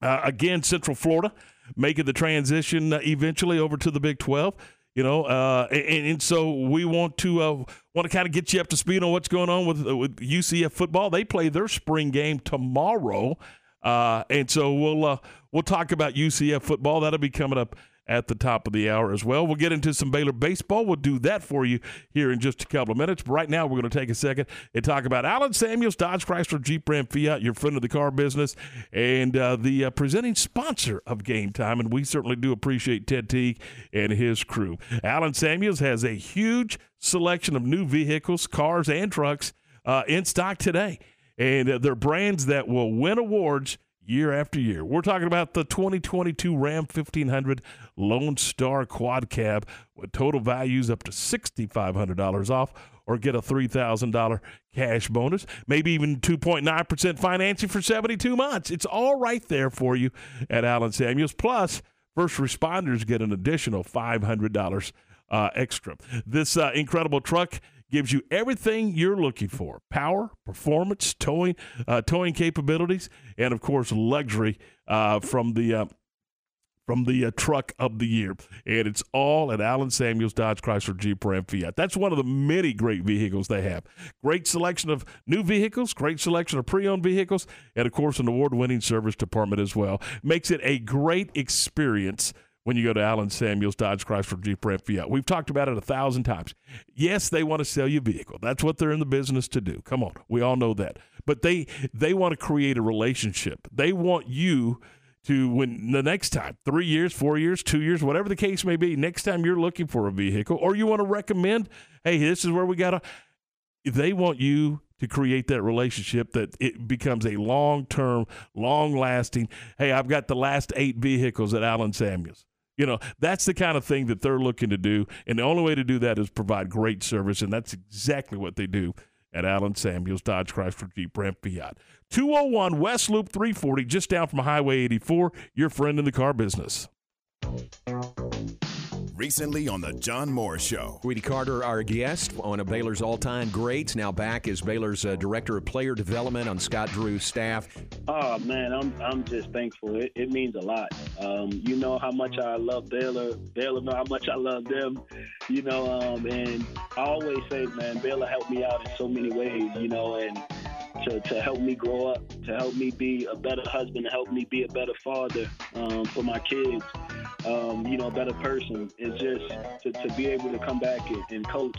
Uh, again, Central Florida making the transition uh, eventually over to the Big twelve, you know, uh, and, and so we want to uh, want to kind of get you up to speed on what's going on with, uh, with U C F football. They play their spring game tomorrow, uh, and so we'll uh, we'll talk about U C F football. That'll be coming up at the top of the hour as well. We'll get into some Baylor baseball. We'll do that for you here in just a couple of minutes. But right now, we're going to take a second and talk about Allen Samuels, Dodge Chrysler Jeep Ram Fiat, your friend of the car business, and uh, the uh, presenting sponsor of Game Time. And we certainly do appreciate Ted Teague and his crew. Allen Samuels has a huge selection of new vehicles, cars, and trucks uh, in stock today. And uh, they're brands that will win awards year after year. We're talking about the twenty twenty-two Ram fifteen hundred Lone Star Quad Cab with total values up to six thousand five hundred dollars off, or get a three thousand dollars cash bonus, maybe even two point nine percent financing for seventy-two months. It's all right there for you at Allen Samuels. Plus, first responders get an additional five hundred dollars uh, extra. This uh, incredible truck gives you everything you're looking for: power, performance, towing, uh, towing capabilities, and of course luxury uh, from the uh, from the uh, truck of the year. And it's all at Allen Samuels Dodge Chrysler Jeep Ram Fiat. That's one of the many great vehicles they have. Great selection of new vehicles, great selection of pre-owned vehicles, and of course an award-winning service department as well. Makes it a great experience when you go to Allen Samuels Dodge Chrysler Jeep Ram Fiat. We've talked about it a thousand times. Yes, they want to sell you a vehicle. That's what they're in the business to do. Come on, we all know that. But they they want to create a relationship. They want you to when the next time, three years, four years, two years, whatever the case may be, next time you're looking for a vehicle or you want to recommend, hey, this is where we got to, they want you to create that relationship that it becomes a long-term, long-lasting, hey, I've got the last eight vehicles at Allen Samuels. You know, that's the kind of thing that they're looking to do, and the only way to do that is provide great service, and that's exactly what they do at Allen Samuels Dodge Chrysler Jeep Ram Fiat. two oh one West Loop three forty, just down from Highway eighty-four, your friend in the car business. Recently on the John Moore Show. Weedy Carter, our guest, one of Baylor's all-time greats, now back as Baylor's uh, Director of Player Development on Scott Drew's staff. Oh, man, I'm I'm just thankful. It, it means a lot. Um, you know how much I love Baylor. Baylor know how much I love them. You know, um, and I always say, man, Baylor helped me out in so many ways, you know, and to, to help me grow up, to help me be a better husband, to help me be a better father um, for my kids. Um, you know, a better person. It's just to, to be able to come back and, and coach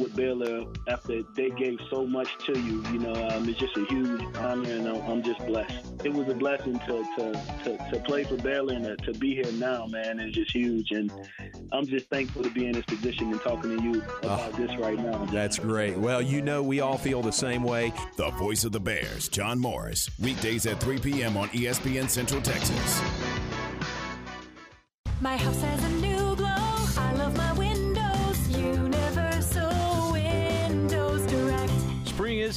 with Baylor after they gave so much to you, you know, um, it's just a huge honor, and I'm just blessed. It was a blessing to to, to, to play for Baylor and to, to be here now, man. It's just huge, and I'm just thankful to be in this position and talking to you about oh, this right now. That's great. Well, you know we all feel the same way. The voice of the Bears, John Morris, weekdays at three p.m. on E S P N Central Texas. My house has a new glow. I love my windows. Universal Windows Direct. Spring is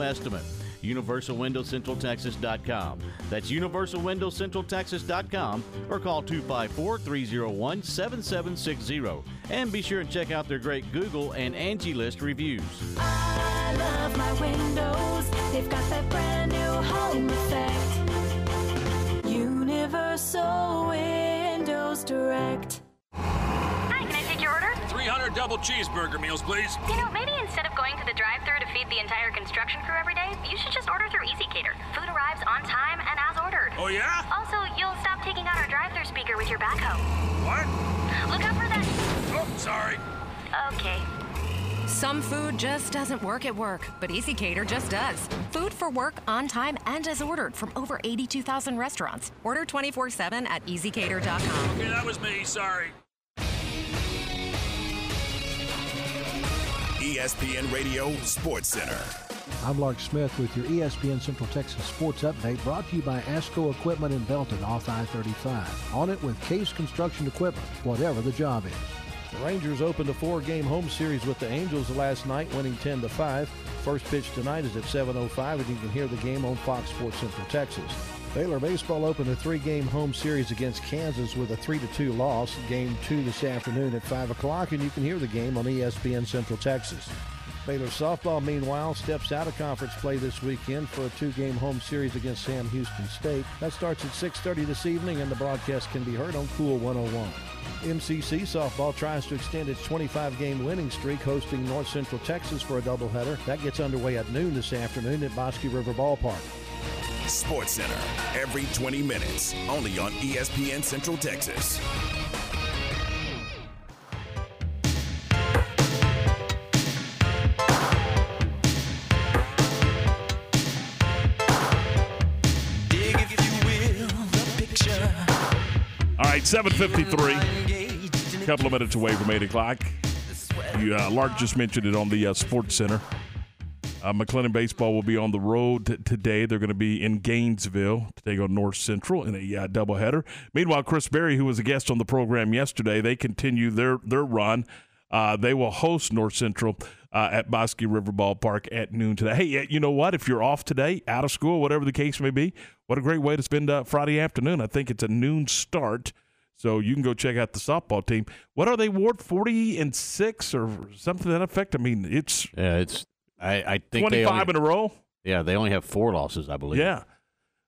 estimate. Universal Windows Central Texas dot com. That's Universal Windows Central Texas dot com, or call two five four, three oh one, seven seven six zero. And be sure and check out their great Google and Angie List reviews. I love my windows. They've got that brand new home effect. Universal Windows Direct. three hundred double cheeseburger meals, please. You know, maybe instead of going to the drive-thru to feed the entire construction crew every day, you should just order through EasyCater. Food arrives on time and as ordered. Oh, yeah? Also, you'll stop taking out our drive-thru speaker with your backhoe. What? Look out for that. Oh, sorry. Okay. Some food just doesn't work at work, but EasyCater just does. Food for work, on time, and as ordered from over eighty-two thousand restaurants. Order twenty-four seven at easy cater dot com. Okay, that was me. Sorry. E S P N Radio Sports Center. I'm Lark Smith with your E S P N Central Texas Sports Update, brought to you by ASCO Equipment in Belton, off I thirty-five. On it with Case Construction Equipment, whatever the job is. The Rangers opened a four-game home series with the Angels last night, winning ten to five. First pitch tonight is at seven oh five, and you can hear the game on Fox Sports Central Texas. Baylor baseball opened a three-game home series against Kansas with a three to two loss. Game two this afternoon at five o'clock, and you can hear the game on E S P N Central Texas. Baylor softball, meanwhile, steps out of conference play this weekend for a two-game home series against Sam Houston State. That starts at six thirty this evening, and the broadcast can be heard on Cool one oh one. M C C softball tries to extend its twenty-five-game winning streak, hosting North Central Texas for a doubleheader. That gets underway at noon this afternoon at Bosque River Ballpark. Sports Center, every twenty minutes, only on E S P N Central Texas. Dig, if you will, the picture. All right, seven fifty-three, a couple of minutes away from eight o'clock. You, uh, Lark just mentioned it on the uh, Sports Center. Uh, McLennan Baseball will be on the road t- today. They're going to be in Gainesville to take on North Central in a uh, doubleheader. Meanwhile, Chris Berry, who was a guest on the program yesterday, they continue their, their run. Uh, they will host North Central uh, at Bosque River Ballpark at noon today. Hey, you know what? If you're off today, out of school, whatever the case may be, what a great way to spend uh, Friday afternoon. I think it's a noon start, so you can go check out the softball team. What are they, Ward, forty and six or something to that effect? I mean, it's yeah, – it's- I, I think twenty-five they only, in a row. Yeah, they only have four losses, I believe. Yeah,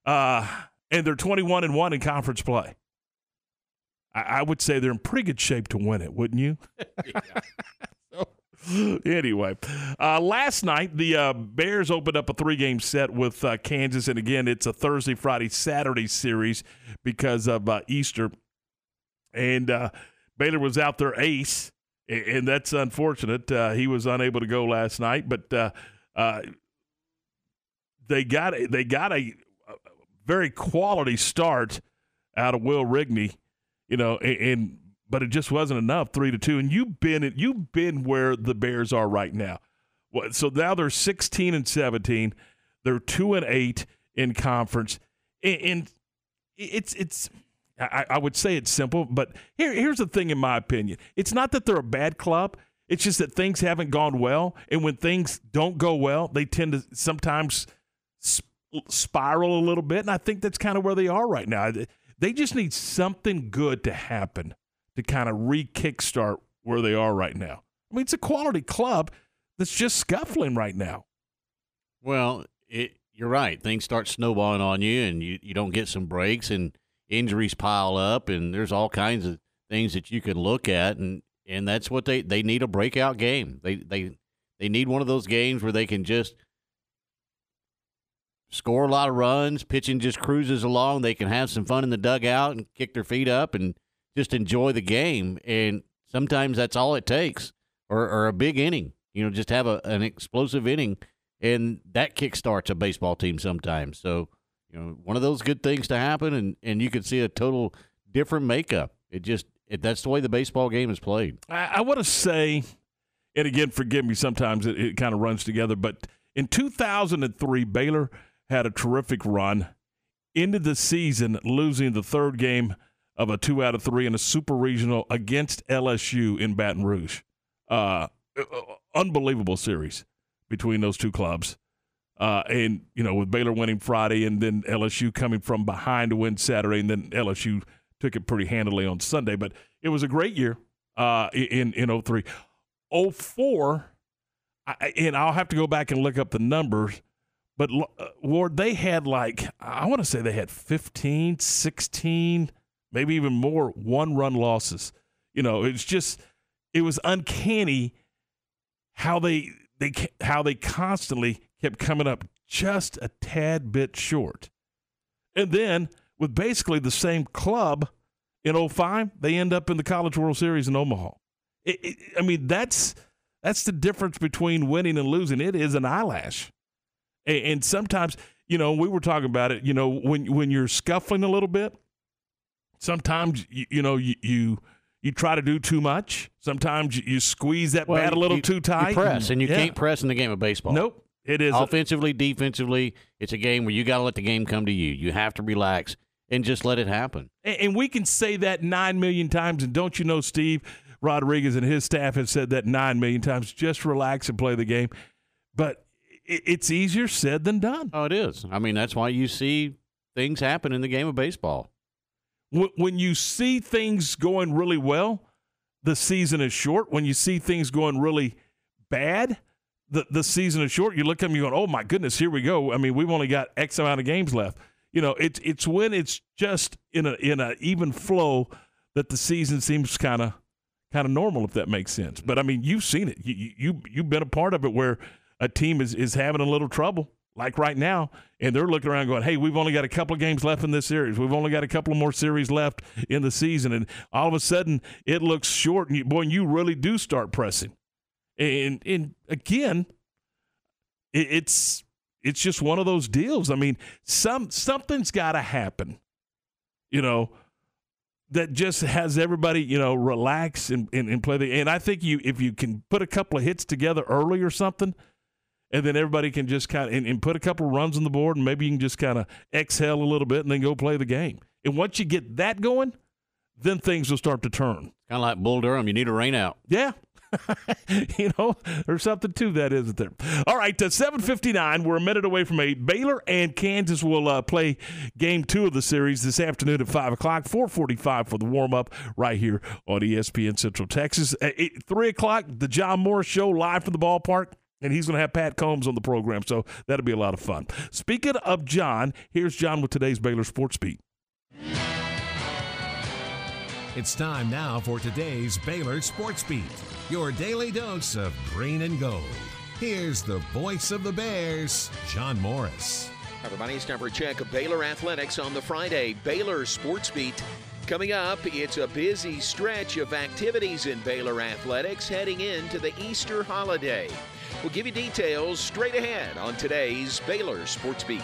uh, and they're twenty-one and one in conference play. I, I would say they're in pretty good shape to win it, wouldn't you? Anyway, uh, last night the uh, Bears opened up a three-game set with uh, Kansas, and again, it's a Thursday, Friday, Saturday series because of uh, Easter. And uh, Baylor was out their ace, and that's unfortunate. Uh, he was unable to go last night, but uh, uh, they got they got a, a very quality start out of Will Rigney, you know, and. and but it just wasn't enough, three to two. And you've been you've been where the Bears are right now. So now they're sixteen and seventeen. They're two and eight in conference. And it's it's I, I would say it's simple, but here here's the thing in my opinion. It's not that they're a bad club. It's just that things haven't gone well. And when things don't go well, they tend to sometimes spiral a little bit. And I think that's kind of where they are right now. They just need something good to happen to kind of re-kickstart where they are right now. I mean, it's a quality club that's just scuffling right now. Well, it, you're right. Things start snowballing on you, and you, you don't get some breaks, and injuries pile up, and there's all kinds of things that you can look at, and, and that's what they, they need a breakout game. They, they, they need one of those games where they can just score a lot of runs, pitching just cruises along. They can have some fun in the dugout and kick their feet up and just enjoy the game, and sometimes that's all it takes, or, or a big inning. You know, just have a, an explosive inning, and that kickstarts a baseball team sometimes. So, you know, one of those good things to happen, and, and you could see a total different makeup. It just it, that's the way the baseball game is played. I, I want to say, and again, forgive me, sometimes it, it kind of runs together, but in two thousand three, Baylor had a terrific run, ended the season losing the third game of a two out of three in a super regional against L S U in Baton Rouge. Uh, unbelievable series between those two clubs. Uh, and, you know, with Baylor winning Friday and then L S U coming from behind to win Saturday, and then L S U took it pretty handily on Sunday. But it was a great year uh, in, in oh three. oh four, I, and I'll have to go back and look up the numbers, but, uh, Lord, they had like, I want to say they had fifteen, sixteen – maybe even more one-run losses. You know, it's just it was uncanny how they they how they constantly kept coming up just a tad bit short. And then with basically the same club in oh five, they end up in the College World Series in Omaha. It, it, I mean, that's that's the difference between winning and losing. It is an eyelash. And, and sometimes, you know, we were talking about it, you know, when when you're scuffling a little bit, sometimes, you, you know, you, you you try to do too much. Sometimes you, you squeeze that well, bat a little you, too tight. You press, and you yeah. can't press in the game of baseball. Nope, it is. Offensively, a- defensively, it's a game where you got to let the game come to you. You have to relax and just let it happen. And, and we can say that nine million times, and don't you know Steve Rodriguez and his staff have said that nine million times. Just relax and play the game. But it, it's easier said than done. Oh, it is. I mean, that's why you see things happen in the game of baseball. When you see things going really well, the season is short. When you see things going really bad, the, the season is short. You look at them, you're going, oh, my goodness, here we go. I mean, we've only got X amount of games left. You know, it's it's when it's just in a in an even flow that the season seems kind of kind of normal, if that makes sense. But, I mean, you've seen it. You, you, you've been a part of it where a team is, is having a little trouble, like right now, and they're looking around going, hey, we've only got a couple of games left in this series. We've only got a couple of more series left in the season. And all of a sudden, it looks short, and you, boy, you really do start pressing. And, and again, it, it's it's just one of those deals. I mean, some something's got to happen, you know, that just has everybody, you know, relax and, and, and play the game. And I think you if you can put a couple of hits together early or something, and then everybody can just kind of and, and put a couple runs on the board, and maybe you can just kind of exhale a little bit and then go play the game. And once you get that going, then things will start to turn. Kind of like Bull Durham. You need a rain out. Yeah. You know, there's something to that, isn't there? All right, uh, seven fifty-nine. We're a minute away from eight. Baylor and Kansas will uh, play game two of the series this afternoon at five o'clock, four forty-five for the warm-up right here on E S P N Central Texas. At eight, three o'clock, the John Moore Show live from the ballpark. And he's going to have Pat Combs on the program, so that'll be a lot of fun. Speaking of John, here's John with today's Baylor Sports Beat. It's time now for today's Baylor Sports Beat, your daily dose of green and gold. Here's the voice of the Bears, John Morris. Everybody's number check of Baylor Athletics on the Friday Baylor Sports Beat. Coming up, it's a busy stretch of activities in Baylor Athletics heading into the Easter holiday. We'll give you details straight ahead on today's Baylor Sports Beat.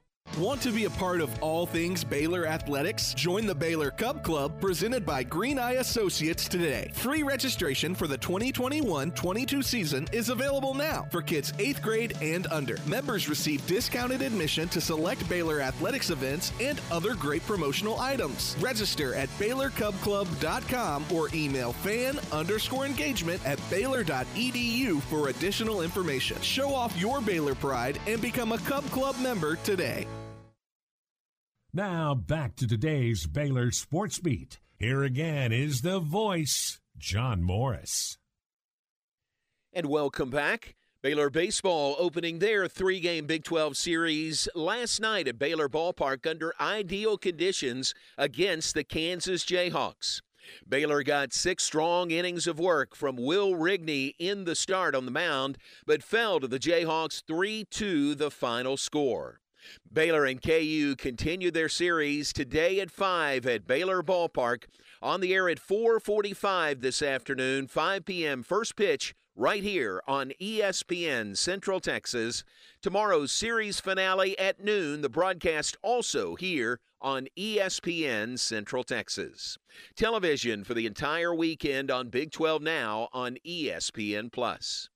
Want to be a part of all things Baylor Athletics? Join the Baylor Cub Club presented by Green Eye Associates today. Free registration for the twenty twenty-one twenty-two season is available now for kids eighth grade and under. Members receive discounted admission to select Baylor Athletics events and other great promotional items. Register at Baylor Cub Club dot com or email fan underscore engagement at Baylor dot e d u for additional information. Show off your Baylor pride and become a Cub Club member today. Now back to today's Baylor Sports Beat. Here again is the voice, John Morris. And welcome back. Baylor baseball opening their three-game Big twelve series last night at Baylor Ballpark under ideal conditions against the Kansas Jayhawks. Baylor got six strong innings of work from Will Rigney in the start on the mound, but fell to the Jayhawks three two the final score. Baylor and K U continue their series today at five at Baylor Ballpark, on the air at four forty-five this afternoon, five p.m. first pitch, right here on E S P N Central Texas. Tomorrow's series finale at noon, the broadcast also here on E S P N Central Texas. Television for the entire weekend on Big twelve Now on E S P N Plus.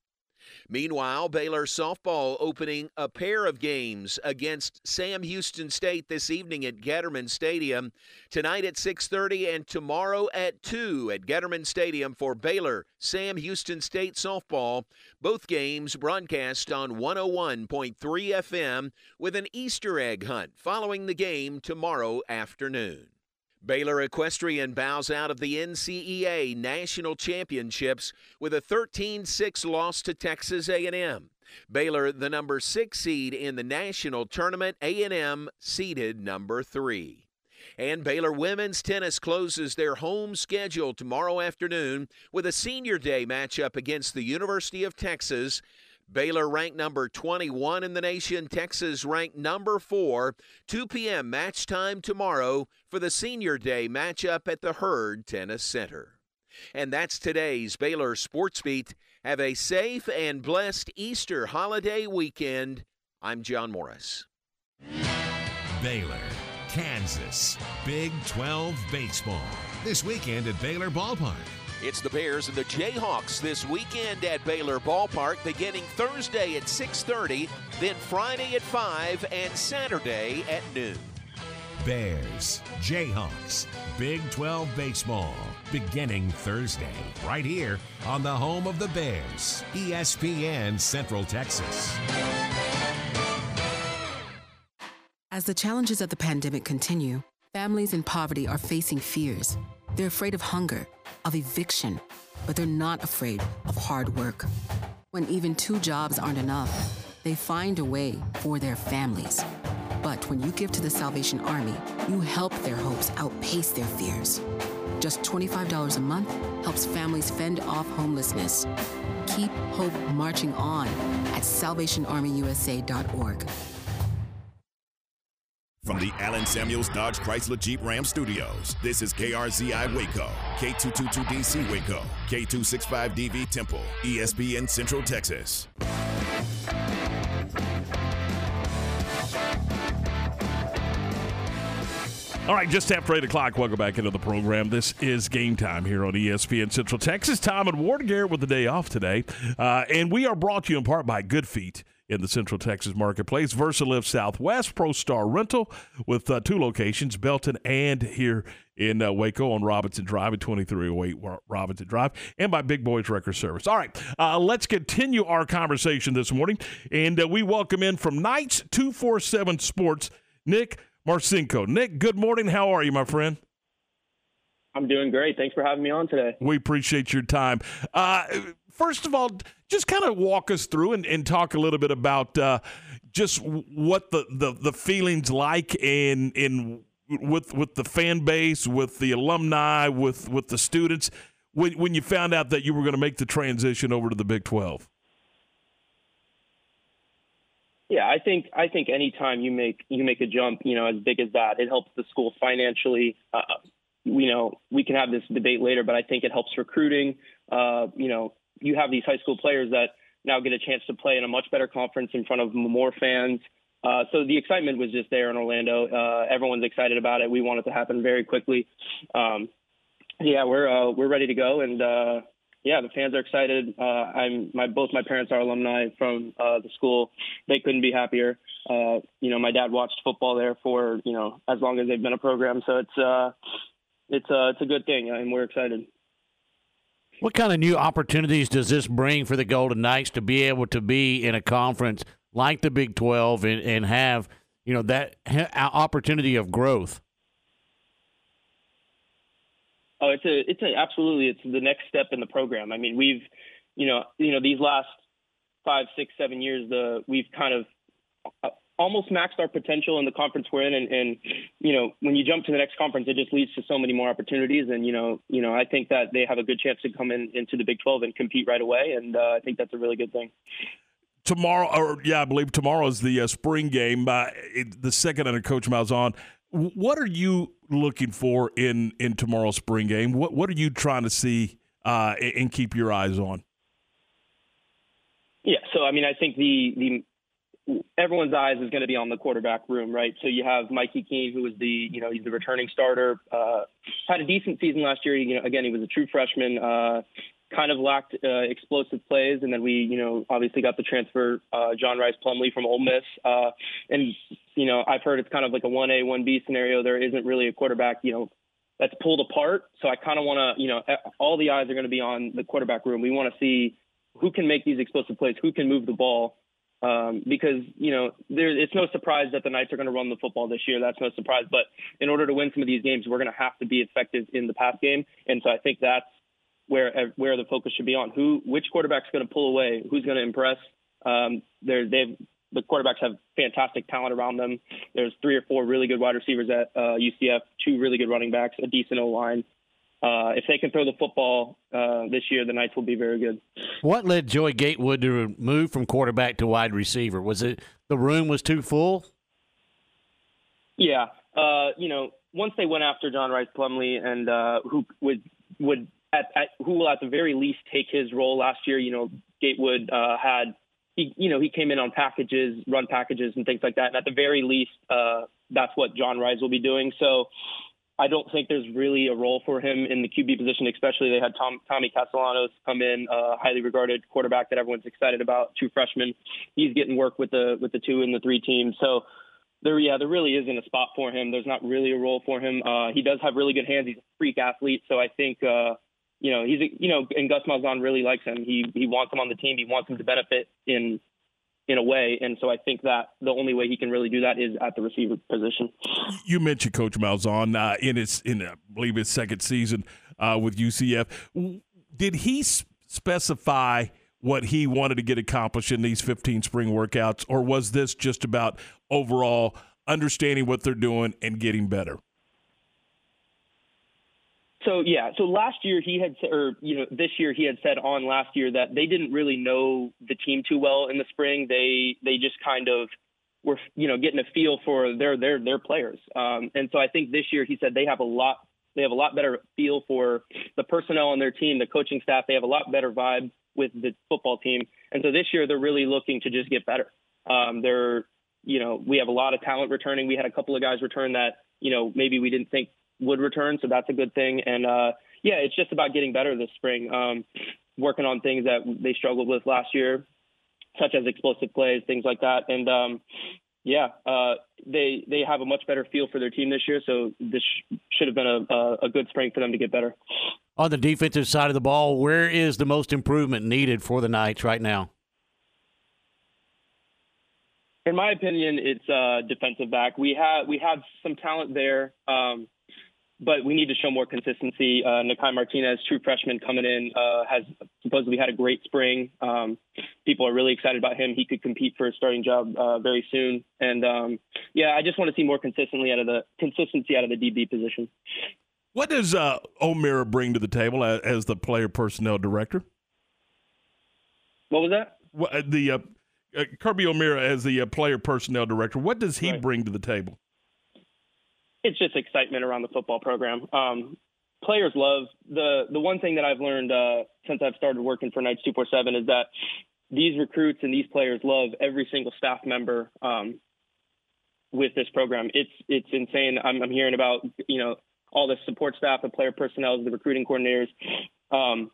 Meanwhile, Baylor softball opening a pair of games against Sam Houston State this evening at Getterman Stadium. Tonight at six thirty and tomorrow at two at Getterman Stadium for Baylor Sam Houston State softball. Both games broadcast on one oh one point three F M with an Easter egg hunt following the game tomorrow afternoon. Baylor Equestrian bows out of the N C double A National Championships with a thirteen six loss to Texas A and M. Baylor, the number six seed in the national tournament, A and M seeded number three. And Baylor women's tennis closes their home schedule tomorrow afternoon with a Senior Day matchup against the University of Texas. Baylor ranked number twenty-one in the nation. Texas ranked number four. two p.m. match time tomorrow for the Senior Day matchup at the Hurd Tennis Center. And that's today's Baylor Sports Beat. Have a safe and blessed Easter holiday weekend. I'm John Morris. Baylor, Kansas, Big twelve baseball. This weekend at Baylor Ballpark. It's the Bears and the Jayhawks this weekend at Baylor Ballpark, beginning Thursday at six thirty, then Friday at five, and Saturday at noon. Bears, Jayhawks, Big twelve baseball, beginning Thursday, right here on the home of the Bears, E S P N Central Texas. As the challenges of the pandemic continue, families in poverty are facing fears. They're afraid of hunger, of eviction, but they're not afraid of hard work. When even two jobs aren't enough, they find a way for their families. But when you give to the Salvation Army, you help their hopes outpace their fears. Just twenty-five dollars a month helps families fend off homelessness. Keep hope marching on at salvation army u s a dot org. From the Allen Samuels Dodge Chrysler Jeep Ram Studios, this is K R Z I Waco, K two two two D C Waco, K two six five D V Temple, E S P N Central Texas. All right, just after eight o'clock, welcome back into the program. This is Game Time here on E S P N Central Texas. Tom and Ward, Garrett with the day off today. Uh, and we are brought to you in part by Good Feet in the Central Texas marketplace. VersaLift Southwest, Pro Star Rental with uh, two locations, Belton and here in uh, Waco on Robinson Drive at twenty-three oh eight Robinson Drive, and by Big Boys Record Service. All right, uh, let's continue our conversation this morning. And uh, we welcome in from Knights two forty-seven Sports, Nick Marcinko. Nick, good morning. How are you, my friend? I'm doing great. Thanks for having me on today. We appreciate your time. Uh, first of all, just kind of walk us through and, and talk a little bit about uh, just what the, the, the feeling's like in in with with the fan base, with the alumni, with, with the students, when, when you found out that you were going to make the transition over to the Big twelve. Yeah, I think I think any time you make you make a jump, you know, as big as that, it helps the school financially. Uh, you know, we can have this debate later, but I think it helps recruiting. Uh, you know, you have these high school players that now get a chance to play in a much better conference in front of more fans. Uh, so the excitement was just there in Orlando. Uh, everyone's excited about it. We want it to happen very quickly. Um, yeah, we're uh, we're ready to go, and uh, yeah, the fans are excited. Uh, I'm my both my parents are alumni from uh, the school. They couldn't be happier. Uh, you know, my dad watched football there for you know as long as they've been a program. So it's uh, it's uh, it's a good thing, and we're excited. What kind of new opportunities does this bring for the Golden Knights to be able to be in a conference like the Big twelve and, and have you know that opportunity of growth? Oh, it's a, it's a, absolutely, it's the next step in the program. I mean, we've, you know, you know, these last five, six, seven years, the we've kind of almost maxed our potential in the conference we're in, and, and you know, when you jump to the next conference, it just leads to so many more opportunities. And you know, you know, I think that they have a good chance to come in into the Big twelve and compete right away, and uh, I think that's a really good thing. Tomorrow, or yeah, I believe tomorrow is the uh, spring game. Uh, it, the second under Coach Malzahn. What are you looking for in, in tomorrow's spring game? What what are you trying to see uh, and keep your eyes on? Yeah, so I mean, I think the the everyone's eyes is going to be on the quarterback room, right? So you have Mikey Keene, who was the you know he's the returning starter, uh, had a decent season last year. You know, again, he was a true freshman, uh, kind of lacked uh, explosive plays, and then we you know obviously got the transfer uh, John Rhys Plumlee from Ole Miss, uh, and. You know, I've heard it's kind of like a one A, one B scenario. There isn't really a quarterback, you know, that's pulled apart. So I kind of want to, you know, all the eyes are going to be on the quarterback room. We want to see who can make these explosive plays, who can move the ball, um, because, you know, there, it's no surprise that the Knights are going to run the football this year. That's no surprise. But in order to win some of these games, we're going to have to be effective in the pass game. And so I think that's where where the focus should be on. Who, which quarterback's going to pull away? Who's going to impress? Um, they're, they've The quarterbacks have fantastic talent around them. There's three or four really good wide receivers at uh, U C F, two really good running backs, a decent O-line. Uh, if they can throw the football uh, this year, the Knights will be very good. What led Joey Gatewood to move from quarterback to wide receiver? Was it the room was too full? Yeah. Uh, you know, once they went after John Rhys Plumlee, and uh, who would would at, at who will at the very least take his role last year, you know, Gatewood uh, had – He, you know, he came in on packages, run packages and things like that. And at the very least, uh, that's what John Rhys will be doing. So I don't think there's really a role for him in the Q B position, especially they had Tom, Tommy Castellanos come in, uh, highly regarded quarterback that everyone's excited about, two freshmen. He's getting work with the with the two and the three teams. So, there, yeah, there really isn't a spot for him. There's not really a role for him. Uh, he does have really good hands. He's a freak athlete. So I think uh, – You know, he's, you know, and Gus Malzahn really likes him. He he wants him on the team. He wants him to benefit in in a way. And so I think that the only way he can really do that is at the receiver position. You mentioned Coach Malzahn uh, in his, in I believe his second season uh, with U C F. Did he specify what he wanted to get accomplished in these fifteen spring workouts, or was this just about overall understanding what they're doing and getting better? So, yeah, so last year he had – or, you know, this year he had said on last year that they didn't really know the team too well in the spring. They they just kind of were, you know, getting a feel for their their their players. Um, and so I think this year he said they have a lot they have a lot better feel for the personnel on their team, the coaching staff. They have a lot better vibe with the football team. And so this year they're really looking to just get better. Um, they're, you know, we have a lot of talent returning. We had a couple of guys return that, you know, maybe we didn't think would return. So that's a good thing. And uh, yeah, it's just about getting better this spring, um, working on things that they struggled with last year, such as explosive plays, things like that. And um, yeah, uh, they they have a much better feel for their team this year. So this sh- should have been a, a, a good spring for them to get better. On the defensive side of the ball, where is the most improvement needed for the Knights right now? In my opinion, it's uh, defensive back. We have we have some talent there, um, but we need to show more consistency. Uh, Nikai Martinez, true freshman coming in, uh, has supposedly had a great spring. Um, people are really excited about him. He could compete for a starting job uh, very soon. And um, yeah, I just want to see more consistently out of the consistency out of the D B position. What does uh, O'Meara bring to the table as, as the player personnel director? What was that? What, the uh, uh, Kirby O'Meara as the uh, player personnel director, what does he right. bring to the table? It's just excitement around the football program. Um, players love the the one thing that I've learned uh, since I've started working for Knights two forty-seven is that these recruits and these players love every single staff member um, with this program. It's it's insane. I'm, I'm hearing about, you know, all the support staff, the player personnel, the recruiting coordinators, um,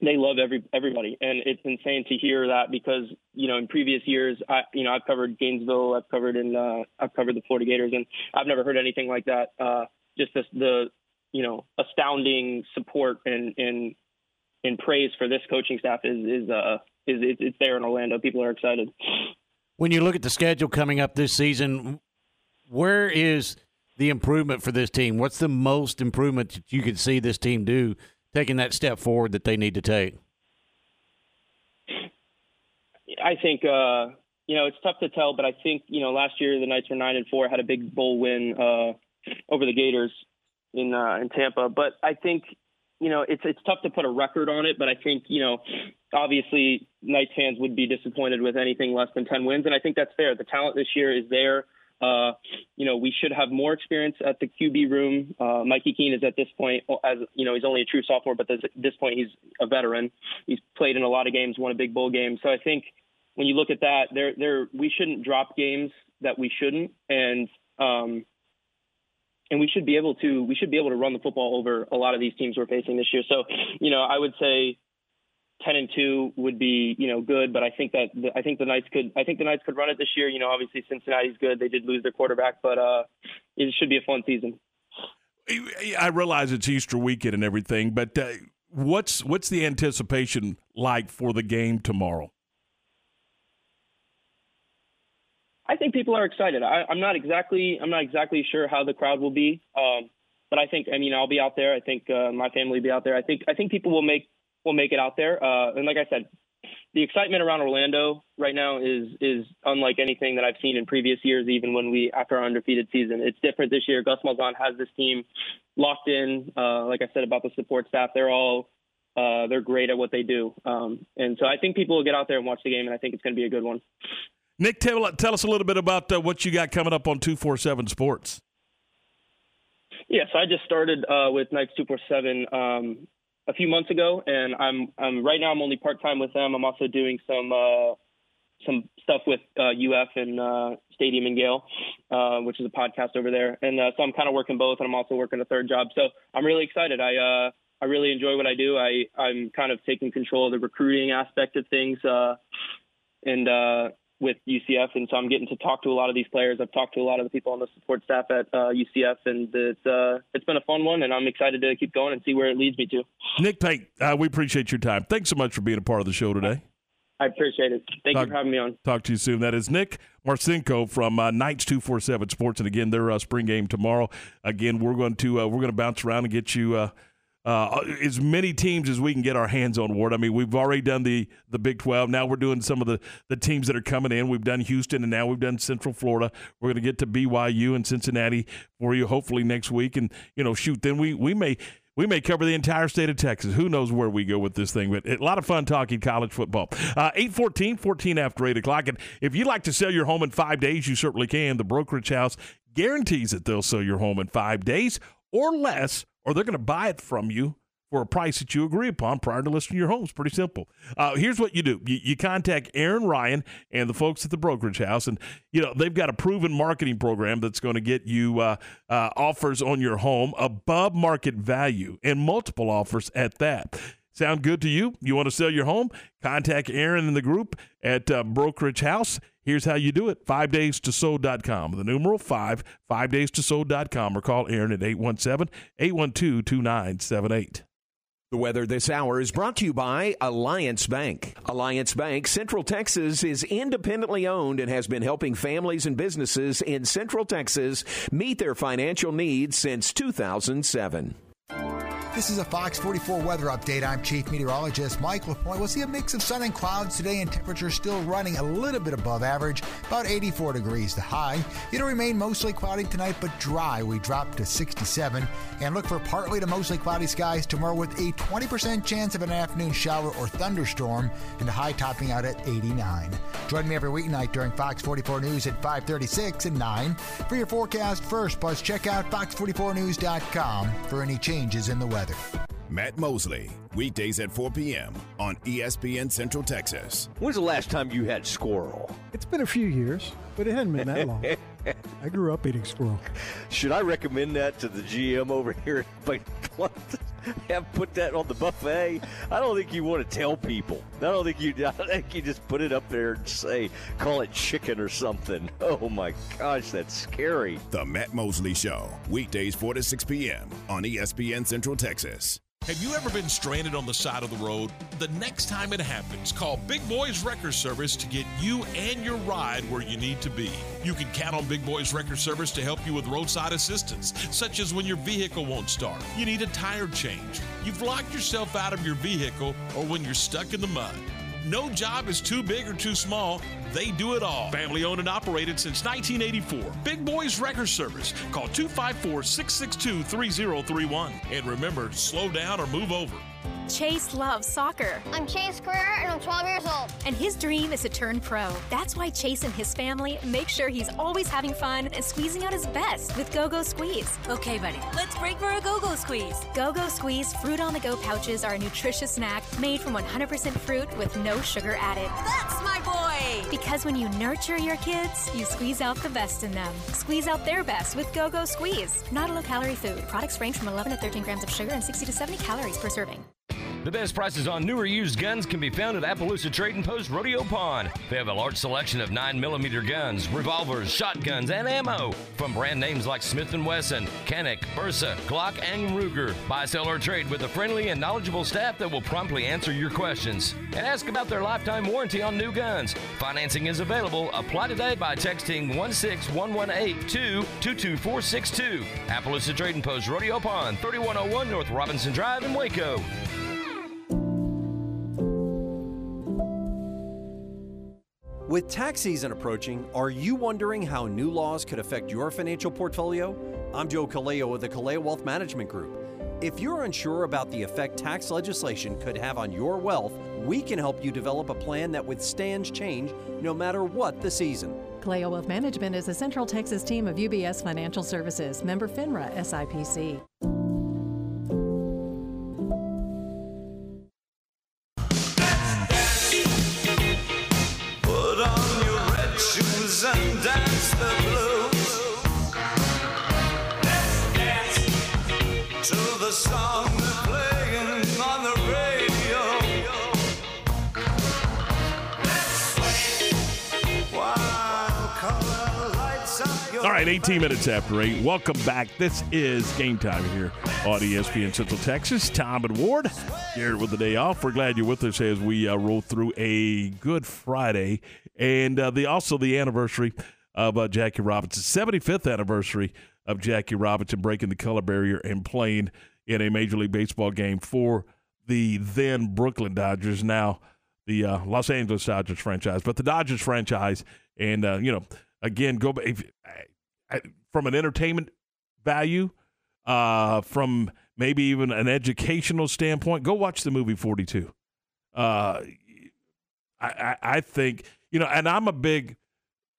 they love every everybody. And it's insane to hear that because, you know, in previous years, I, you know, I've covered Gainesville, I've covered in, uh, I've covered the Florida Gators, and I've never heard anything like that. Uh, just the, the, you know, astounding support and, and, and praise for this coaching staff is, is, uh, is, it's, it's there in Orlando. People are excited. When you look at the schedule coming up this season, where is the improvement for this team? What's the most improvement that you could see this team do, taking that step forward that they need to take? I think, uh, you know, it's tough to tell, but I think, you know, last year the Knights were nine and four, had a big bowl win uh, over the Gators in uh, in Tampa. But I think, you know, it's it's tough to put a record on it, but I think, you know, obviously Knights fans would be disappointed with anything less than ten wins, and I think that's fair. The talent this year is there. Uh, you know, we should have more experience at the Q B room. Uh, Mikey Keene is at this point, as you know, he's only a true sophomore, but at this point he's a veteran. He's played in a lot of games, won a big bowl game. So I think when you look at that, there, there, we shouldn't drop games that we shouldn't, and um, and we should be able to, we should be able to run the football over a lot of these teams we're facing this year. So, you know, I would say ten and two would be, you know, good, but I think that the, I think the Knights could I think the Knights could run it this year. You know, obviously Cincinnati's good. They did lose their quarterback, but uh, it should be a fun season. I realize it's Easter weekend and everything, but uh, what's what's the anticipation like for the game tomorrow? I think people are excited. I, I'm not exactly I'm not exactly sure how the crowd will be, um, but I think I mean I'll be out there. I think uh, my family will be out there. I think I think people will make. We'll make it out there. Uh, and like I said, the excitement around Orlando right now is is unlike anything that I've seen in previous years, even when we, after our undefeated season. It's different this year. Gus Malzahn has this team locked in. Uh, like I said about the support staff, they're all uh, they're great at what they do. Um, and so I think people will get out there and watch the game, and I think it's going to be a good one. Nick, tell, tell us a little bit about uh, what you got coming up on two forty-seven Sports. Yeah, so I just started uh, with Knights two forty-seven um a few months ago, and I'm, I'm right now I'm only part-time with them. I'm also doing some, uh, some stuff with, uh, U F and, uh, Stadium and Gale, uh, which is a podcast over there. And, uh, so I'm kind of working both, and I'm also working a third job. So I'm really excited. I, uh, I really enjoy what I do. I, I'm kind of taking control of the recruiting aspect of things, uh, and, uh, with U C F. And so I'm getting to talk to a lot of these players. I've talked to a lot of the people on the support staff at uh, U C F, and it's uh, it's been a fun one, and I'm excited to keep going and see where it leads me to. Nick Pate, uh, we appreciate your time. Thanks so much for being a part of the show today. I appreciate it. Thank talk, you for having me on. Talk to you soon. That is Nick Marcinko from uh, Knights two forty-seven Sports, and again, their uh, spring game tomorrow. Again, we're going to uh, we're going to bounce around and get you uh, Uh, as many teams as we can get our hands on, Ward. I mean, we've already done the, the Big twelve. Now we're doing some of the, the teams that are coming in. We've done Houston, and now we've done Central Florida. We're going to get to B Y U and Cincinnati for you hopefully next week. And, you know, shoot, then we, we may – We may cover the entire state of Texas. Who knows where we go with this thing, but a lot of fun talking college football. Uh, eight fourteen, fourteen after eight o'clock. And if you'd like to sell your home in five days, you certainly can. The brokerage house guarantees that they'll sell your home in five days or less, or they're going to buy it from you for a price that you agree upon prior to listing your home. It's pretty simple. Uh, here's what you do. You, you contact Aaron Ryan and the folks at the brokerage house, and you know they've got a proven marketing program that's going to get you uh, uh, offers on your home above market value and multiple offers at that. Sound good to you? You want to sell your home? Contact Aaron and the group at uh, Brokerage House. Here's how you do it. five days to sold dot com. The numeral five, five days to sold dot com, or call Aaron at eight one seven, eight one two, two nine seven eight. The weather this hour is brought to you by Alliance Bank. Alliance Bank, Central Texas, is independently owned and has been helping families and businesses in Central Texas meet their financial needs since two thousand seven. This is a Fox forty-four weather update. I'm Chief Meteorologist Mike LaPointe. We'll see a mix of sun and clouds today, and temperatures still running a little bit above average, about eighty-four degrees the high. It'll remain mostly cloudy tonight, but dry. We drop to sixty-seven, and look for partly to mostly cloudy skies tomorrow with a twenty percent chance of an afternoon shower or thunderstorm, and the high topping out at eighty-nine. Join me every weeknight during Fox forty-four News at five thirty-six and nine for your forecast first. Plus, check out fox forty-four news dot com for any changes in the weather. Matt Mosley, weekdays at four p.m. on E S P N Central Texas. When's the last time you had squirrel? It's been a few years, but it hasn't been that long. I grew up eating squirrel. Should I recommend that to the G M over here? Like, have put that on the buffet? I don't think you want to tell people. I don't think you. I think you just put it up there and say, call it chicken or something. Oh my gosh, that's scary. The Matt Mosley Show, weekdays four to six p.m. on E S P N Central Texas. Have you ever been stranded on the side of the road? The next time it happens, call Big Boys Wrecker Service to get you and your ride where you need to be. You can count on Big Boys Wrecker Service to help you with roadside assistance, such as when your vehicle won't start, you need a tire change, you've locked yourself out of your vehicle, or when you're stuck in the mud. No job is too big or too small. They do it all. Family owned and operated since nineteen eighty-four. Big Boys Wrecker Service. Call two five four, six six two, three zero three one. And remember, slow down or move over. Chase loves soccer. I'm Chase Greer, and I'm twelve years old. And his dream is to turn pro. That's why Chase and his family make sure he's always having fun and squeezing out his best with Go-Go Squeeze. Okay, buddy, let's break for a Go-Go Squeeze. Go-Go Squeeze Fruit on the Go pouches are a nutritious snack made from one hundred percent fruit with no sugar added. That's my boy! Because when you nurture your kids, you squeeze out the best in them. Squeeze out their best with Go-Go Squeeze. Not a low-calorie food. Products range from eleven to thirteen grams of sugar and sixty to seventy calories per serving. The best prices on newer used guns can be found at Appaloosa Trade and Post Rodeo Pond. They have a large selection of nine millimeter guns, revolvers, shotguns, and ammo from brand names like Smith and Wesson, Canik, Bersa, Glock, and Ruger. Buy, sell, or trade with a friendly and knowledgeable staff that will promptly answer your questions. And ask about their lifetime warranty on new guns. Financing is available. Apply today by texting one six one one eight to two two four six two. Appaloosa Trade and Post Rodeo Pond, thirty-one oh one North Robinson Drive in Waco. With tax season approaching, are you wondering how new laws could affect your financial portfolio? I'm Joe Caleo with the Caleo Wealth Management Group. If you're unsure about the effect tax legislation could have on your wealth, we can help you develop a plan that withstands change no matter what the season. Caleo Wealth Management is a Central Texas team of U B S Financial Services, member FINRA S I P C. And dance the blues. Let's dance to the song they're playing on the radio. Let's sway while color lights up your. All right, eighteen minutes after eight. Welcome back. This is Game Time here on E S P N Central Texas. Tom and Ward, Garrett with the day off. We're glad you're with us as we uh, roll through a good Friday. And uh, the also the anniversary of uh, Jackie Robinson, seventy-fifth anniversary of Jackie Robinson breaking the color barrier and playing in a Major League Baseball game for the then Brooklyn Dodgers, now the uh, Los Angeles Dodgers franchise. But the Dodgers franchise, and uh, you know, again, go if, I, I, from an entertainment value, uh, from maybe even an educational standpoint, go watch the movie forty-two. Uh, I, I, I think, you know, and I'm a big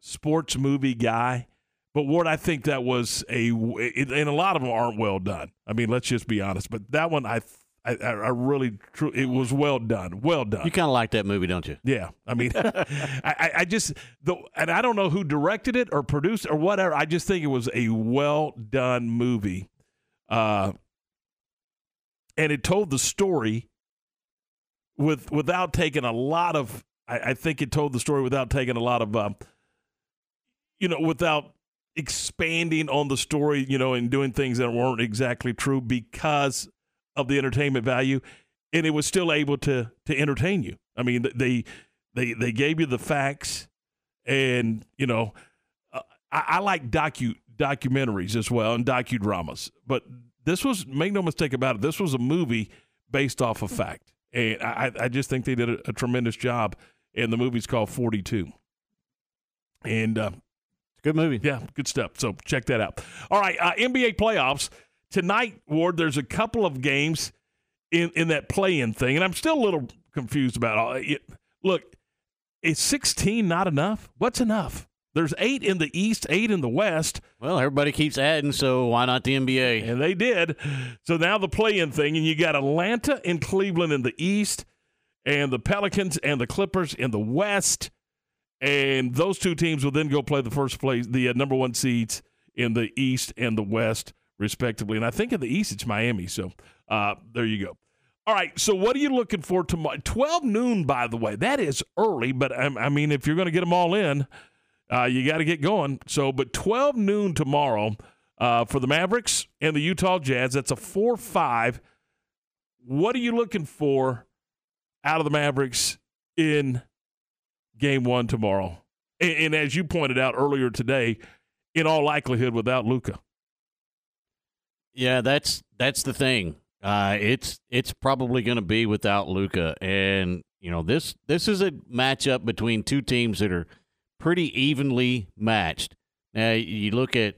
sports movie guy, but Ward, I think that was a, it, and a lot of them aren't well done. I mean, let's just be honest. But that one, I, I, I really, it was well done, well done. You kind of like that movie, don't you? Yeah, I mean, I, I just, the, and I don't know who directed it or produced it or whatever. I just think it was a well done movie, uh, and it told the story with without taking a lot of. I, I think it told the story without taking a lot of, um, you know, without expanding on the story, you know, and doing things that weren't exactly true because of the entertainment value, and it was still able to to entertain you. I mean, they they they gave you the facts, and you know, uh, I, I like docu documentaries as well and docudramas, but this was, make no mistake about it, this was a movie based off of fact, and I, I just think they did a, a tremendous job. And the movie's called forty-two, and uh, it's a good movie. Yeah, good stuff. So check that out. All right, uh, N B A playoffs. Tonight, Ward, there's a couple of games in, in that play-in thing, and I'm still a little confused about all it. Look, is sixteen not enough? What's enough? There's eight in the East, eight in the West. Well, everybody keeps adding, so why not the N B A? And they did. So now the play-in thing, and you got Atlanta and Cleveland in the East, and the Pelicans and the Clippers in the West, and those two teams will then go play the first place, the uh, number one seeds in the East and the West, respectively. And I think in the East, it's Miami. So uh, there you go. All right. So what are you looking for tomorrow? twelve noon, by the way. That is early, but I, I mean, if you're going to get them all in, uh, you got to get going. So, but twelve noon tomorrow uh, for the Mavericks and the Utah Jazz. That's a four five. What are you looking for out of the Mavericks in game one tomorrow? And, and as you pointed out earlier today, in all likelihood, without Luka. Yeah, that's that's the thing. Uh, it's it's probably going to be without Luka, and you know this this is a matchup between two teams that are pretty evenly matched. Now you look at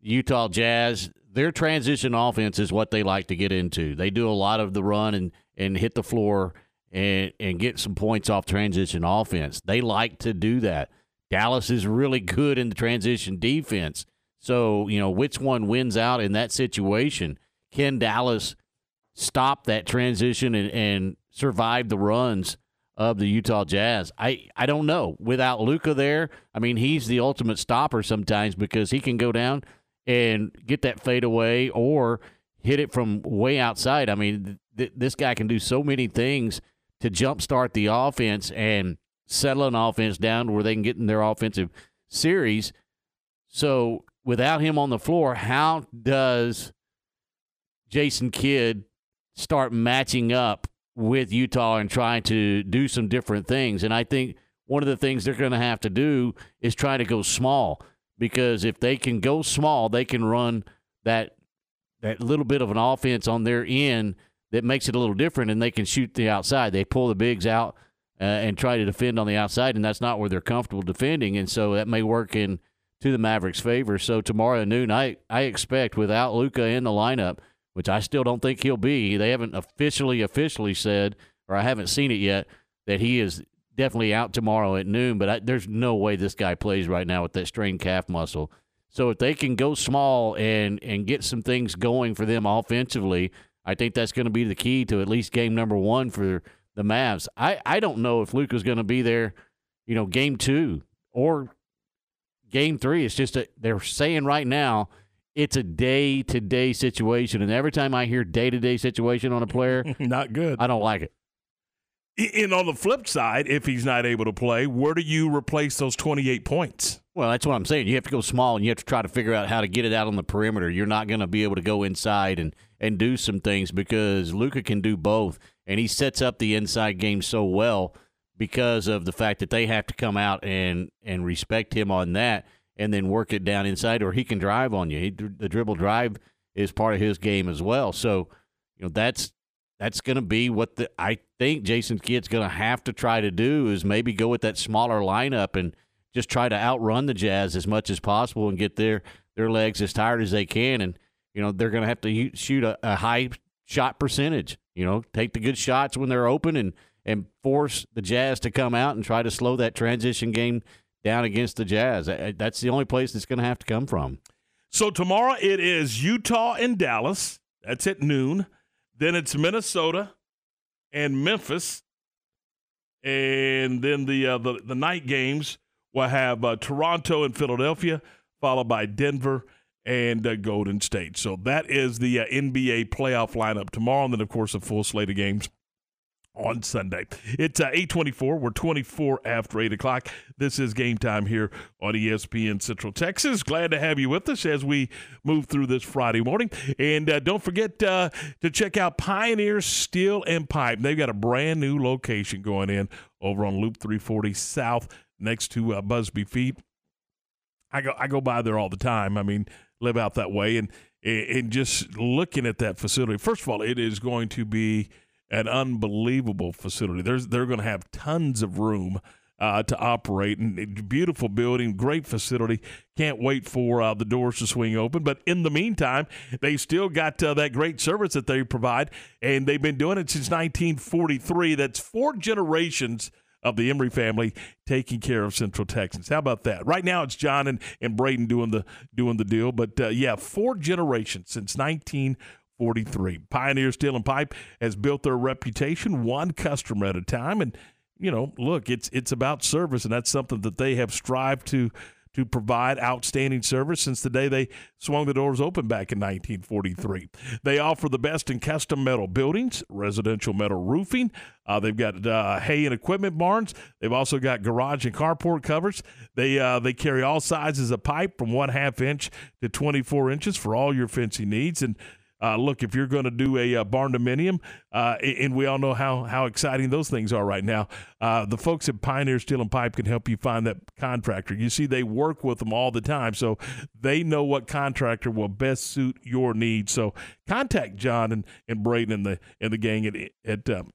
Utah Jazz; their transition offense is what they like to get into. They do a lot of the run and, and hit the floor and and get some points off transition offense. They like to do that. Dallas is really good in the transition defense. So, you know, which one wins out in that situation? Can Dallas stop that transition and, and survive the runs of the Utah Jazz? I, I don't know. Without Luka there, I mean, he's the ultimate stopper sometimes because he can go down and get that fadeaway or hit it from way outside. I mean, th- this guy can do so many things to jumpstart the offense and settle an offense down where they can get in their offensive series. So, without him on the floor, how does Jason Kidd start matching up with Utah and trying to do some different things? And I think one of the things they're going to have to do is try to go small, because if they can go small, they can run that that little bit of an offense on their end that makes it a little different, and they can shoot the outside. They pull the bigs out uh, and try to defend on the outside, and that's not where they're comfortable defending. And so that may work in – to the Mavericks' favor. So tomorrow at noon, I, I expect without Luka in the lineup, which I still don't think he'll be. They haven't officially, officially said, or I haven't seen it yet, that he is definitely out tomorrow at noon. But I, there's no way this guy plays right now with that strained calf muscle. So if they can go small and, and get some things going for them offensively, I think that's going to be the key to at least game number one for the Mavs. I, I don't know if Luka's going to be there, you know, game two or game three. It's just a, they're saying right now it's a day-to-day situation. And every time I hear day-to-day situation on a player, not good. I don't like it. And on the flip side, if he's not able to play, where do you replace those twenty-eight points? Well, that's what I'm saying. You have to go small, and you have to try to figure out how to get it out on the perimeter. You're not going to be able to go inside and, and do some things because Luka can do both, and he sets up the inside game so well because of the fact that they have to come out and, and respect him on that and then work it down inside, or he can drive on you. He, the dribble drive is part of his game as well. So, you know, that's that's going to be what the, I think Jason Kidd's going to have to try to do is maybe go with that smaller lineup and just try to outrun the Jazz as much as possible and get their, their legs as tired as they can. And, you know, they're going to have to shoot a, a high shot percentage. You know, take the good shots when they're open and, and force the Jazz to come out and try to slow that transition game down against the Jazz. That's the only place that's going to have to come from. So tomorrow it is Utah and Dallas. That's at noon. Then it's Minnesota and Memphis. And then the uh, the, the night games will have uh, Toronto and Philadelphia, followed by Denver and uh, Golden State. So that is the uh, N B A playoff lineup tomorrow. And then, of course, a full slate of games on Sunday. It's uh, eight twenty-four. We're twenty-four after eight o'clock. This is Game Time here on E S P N Central Texas. Glad to have you with us as we move through this Friday morning. And uh, don't forget uh, to check out Pioneer Steel and Pipe. They've got a brand new location going in over on Loop three forty South next to uh, Busby Feet. I go I go by there all the time. I mean, live out that way. And, and just looking at that facility, first of all, it is going to be an unbelievable facility. There's, they're going to have tons of room uh, to operate. And beautiful building, great facility. Can't wait for uh, the doors to swing open. But in the meantime, they still got uh, that great service that they provide, and they've been doing it since nineteen forty-three. That's four generations of the Emery family taking care of Central Texans. How about that? Right now it's John and, and Braden doing the doing the deal. But, uh, yeah, four generations since nineteen forty-three. Pioneer Steel and Pipe has built their reputation one customer at a time. And, you know, look, it's it's about service, and that's something that they have strived to to provide outstanding service since the day they swung the doors open back in nineteen forty-three. They offer the best in custom metal buildings, residential metal roofing. Uh, they've got uh, hay and equipment barns. They've also got garage and carport covers. They uh, they carry all sizes of pipe from one half inch to twenty-four inches for all your fencing needs. And Uh, look, if you're going to do a uh, barn-dominium, uh, and we all know how how exciting those things are right now, uh, the folks at Pioneer Steel and Pipe can help you find that contractor. You see, they work with them all the time, so they know what contractor will best suit your needs. So contact John and, and Braden and the and the gang at at um,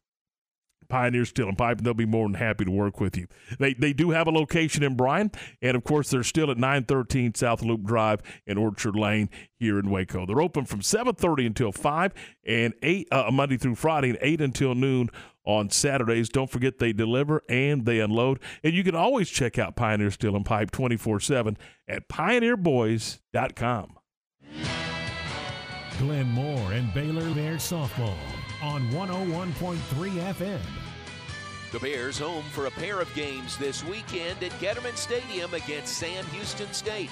Pioneer Steel and Pipe, and they'll be more than happy to work with you. They they do have a location in Bryan, and, of course, they're still at nine thirteen South Loop Drive in Orchard Lane here in Waco. They're open from seven thirty until five and eight uh, Monday through Friday and eight until noon on Saturdays. Don't forget they deliver and they unload. And you can always check out Pioneer Steel and Pipe twenty-four seven at pioneer boys dot com. Glenn Moore and Baylor Bears softball on one oh one point three F M. The Bears home for a pair of games this weekend at Getterman Stadium against Sam Houston State.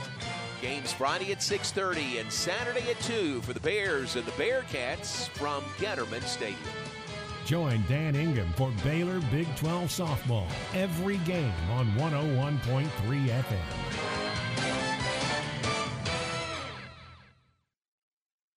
Games Friday at six thirty and Saturday at two for the Bears and the Bearcats from Getterman Stadium. Join Dan Ingham for Baylor Big twelve softball every game on one oh one point three F M.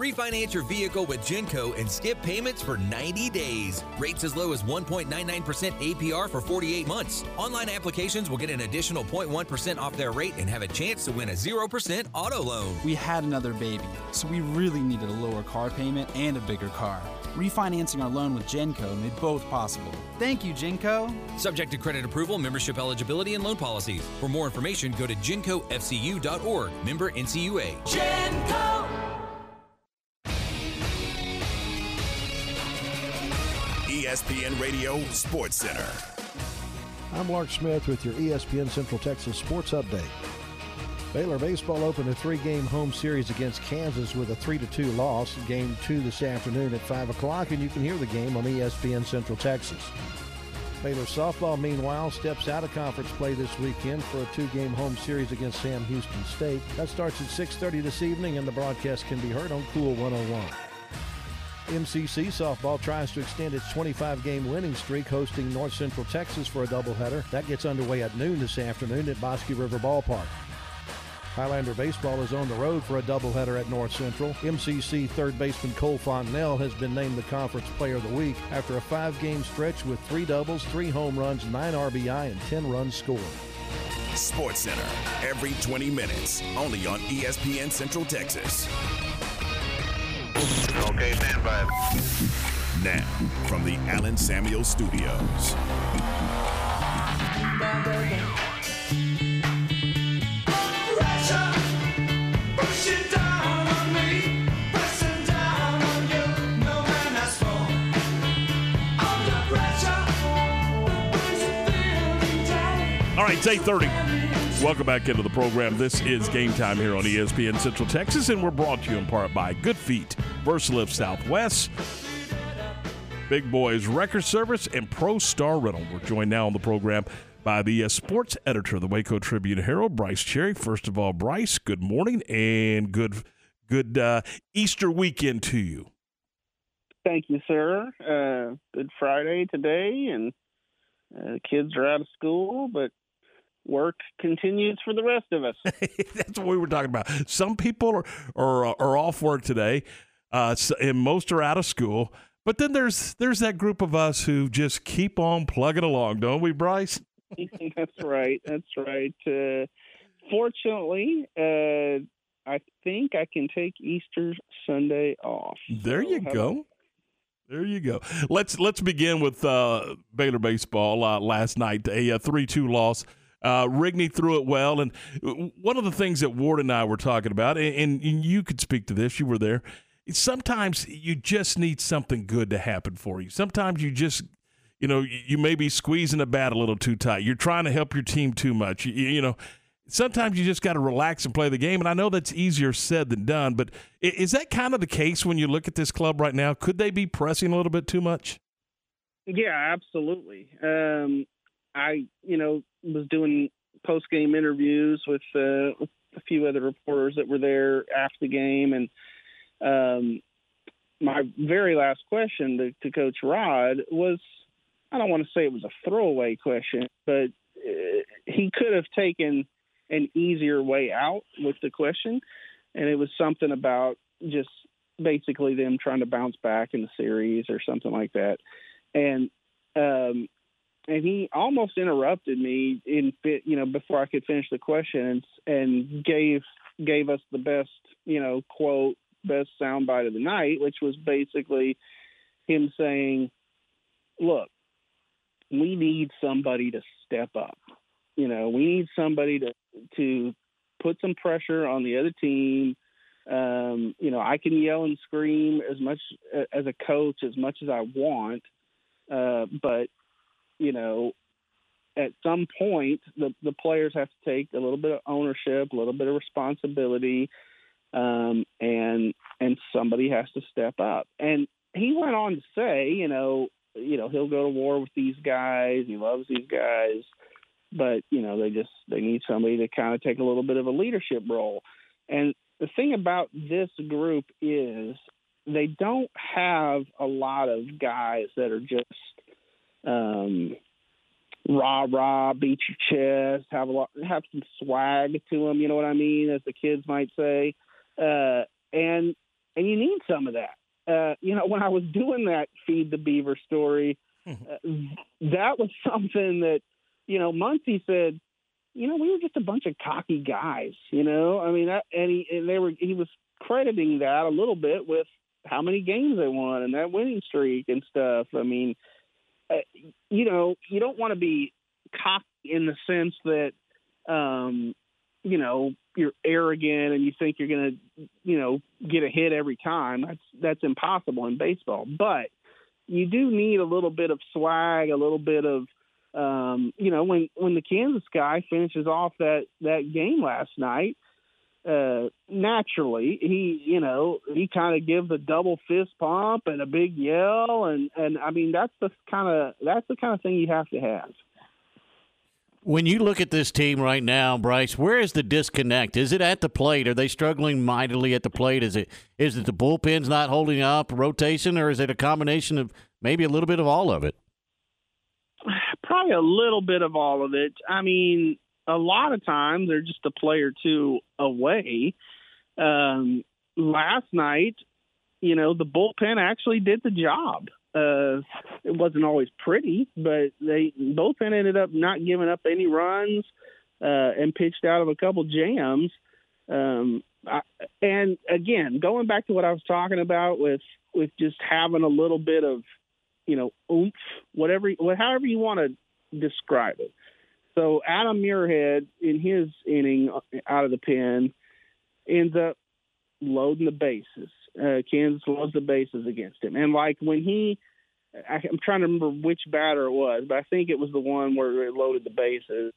Refinance your vehicle with Genco and skip payments for ninety days. Rates as low as one point nine nine percent A P R for forty-eight months. Online applications will get an additional zero point one percent off their rate and have a chance to win a zero percent auto loan. We had another baby, so we really needed a lower car payment and a bigger car. Refinancing our loan with Genco made both possible. Thank you, Genco. Subject to credit approval, membership eligibility, and loan policies. For more information, go to genco f c u dot org. Member N C U A. Genco! E S P N Radio Sports Center. I'm Lark Smith with your E S P N Central Texas Sports Update. Baylor baseball opened a three-game home series against Kansas with a three to two loss. Game two this afternoon at five o'clock, and you can hear the game on E S P N Central Texas. Baylor softball, meanwhile, steps out of conference play this weekend for a two-game home series against Sam Houston State. That starts at six thirty this evening, and the broadcast can be heard on Cool one oh one. M C C softball tries to extend its twenty-five game winning streak, hosting North Central Texas for a doubleheader. That gets underway at noon this afternoon at Bosque River Ballpark. Highlander baseball is on the road for a doubleheader at North Central. M C C third baseman Cole Fontenelle has been named the Conference Player of the Week after a five-game stretch with three doubles, three home runs, nine R B I, and ten runs scored. Sports Center, every twenty minutes, only on E S P N Central Texas. Okay, stand by. Now, from the Allen Samuel Studios. All right, it's eight thirty. Welcome back into the program. This is Game Time here on E S P N Central Texas, and we're brought to you in part by Good Feet, VersaLift Southwest, Big Boys Record Service, and Pro Star Rental. We're joined now on the program by the uh, sports editor of the Waco Tribune Herald, Bryce Cherry. First of all, Bryce, good morning and good good uh, Easter weekend to you. Thank you, sir. Uh, good Friday today, and uh, kids are out of school, but work continues for the rest of us. That's what we were talking about. Some people are are, are off work today, uh, and most are out of school. But then there's there's that group of us who just keep on plugging along, don't we, Bryce? That's right. That's right. Uh, fortunately, uh, I think I can take Easter Sunday off. There you so, go. There you go. Let's let's begin with uh, Baylor baseball uh, last night. A three two loss. Uh, Rigney threw it well, and one of the things that Ward and I were talking about, and, and you could speak to this. You were there. Sometimes you just need something good to happen for you. Sometimes you just. You know, you may be squeezing a bat a little too tight. You're trying to help your team too much. You, you know, sometimes you just got to relax and play the game. And I know that's easier said than done, but is that kind of the case when you look at this club right now? Could they be pressing a little bit too much? Yeah, absolutely. Um, I, you know, was doing post-game interviews with, uh, with a few other reporters that were there after the game. And, um, my very last question to, to Coach Rod was, I don't want to say it was a throwaway question, but uh, he could have taken an easier way out with the question, and it was something about just basically them trying to bounce back in the series or something like that. And um, and he almost interrupted me in you know before I could finish the question and, and gave gave us the best you know quote best soundbite of the night, which was basically him saying, "Look, we need somebody to step up. You know, we need somebody to, to put some pressure on the other team. Um, you know, I can yell and scream as much as a coach, as much as I want. Uh, but, you know, at some point, the, the players have to take a little bit of ownership, a little bit of responsibility, um, and and somebody has to step up." And he went on to say, you know, you know, he'll go to war with these guys. He loves these guys. But, you know, they just they need somebody to kind of take a little bit of a leadership role. And the thing about this group is they don't have a lot of guys that are just um, rah-rah, beat your chest, have a lot, have some swag to them, you know what I mean, as the kids might say. Uh, and and you need some of that. Uh, you know, when I was doing that Feed the Beaver story, uh, that was something that, you know, Muncy said, you know, we were just a bunch of cocky guys, you know, I mean, that, and he, and they were, he was crediting that a little bit with how many games they won and that winning streak and stuff. I mean, uh, you know, you don't want to be cocky in the sense that, um, you know, you're arrogant and you think you're going to, you know, get a hit every time. That's, that's impossible in baseball, but you do need a little bit of swag, a little bit of, um, you know, when, when the Kansas guy finishes off that, that game last night, uh, naturally he, you know, he kind of gives a double fist pump and a big yell. And, and I mean, that's the kind of, that's the kind of thing you have to have. When you look at this team right now, Bryce, where is the disconnect? Is it at the plate? Are they struggling mightily at the plate? Is it is it the bullpen's not holding up, rotation, or is it a combination of maybe a little bit of all of it? Probably a little bit of all of it. I mean, a lot of times they're just a play or two away. Um, last night, you know, the bullpen actually did the job. Uh, it wasn't always pretty, but they both ended up not giving up any runs uh, and pitched out of a couple jams. Um, I, and again, going back to what I was talking about with, with just having a little bit of, you know, oomph, whatever, however you want to describe it. So Adam Muirhead in his inning out of the pen ends up loading the bases. Uh, Kansas loads the bases against him. And, like, when he – I'm trying to remember which batter it was, but I think it was the one where they loaded the bases.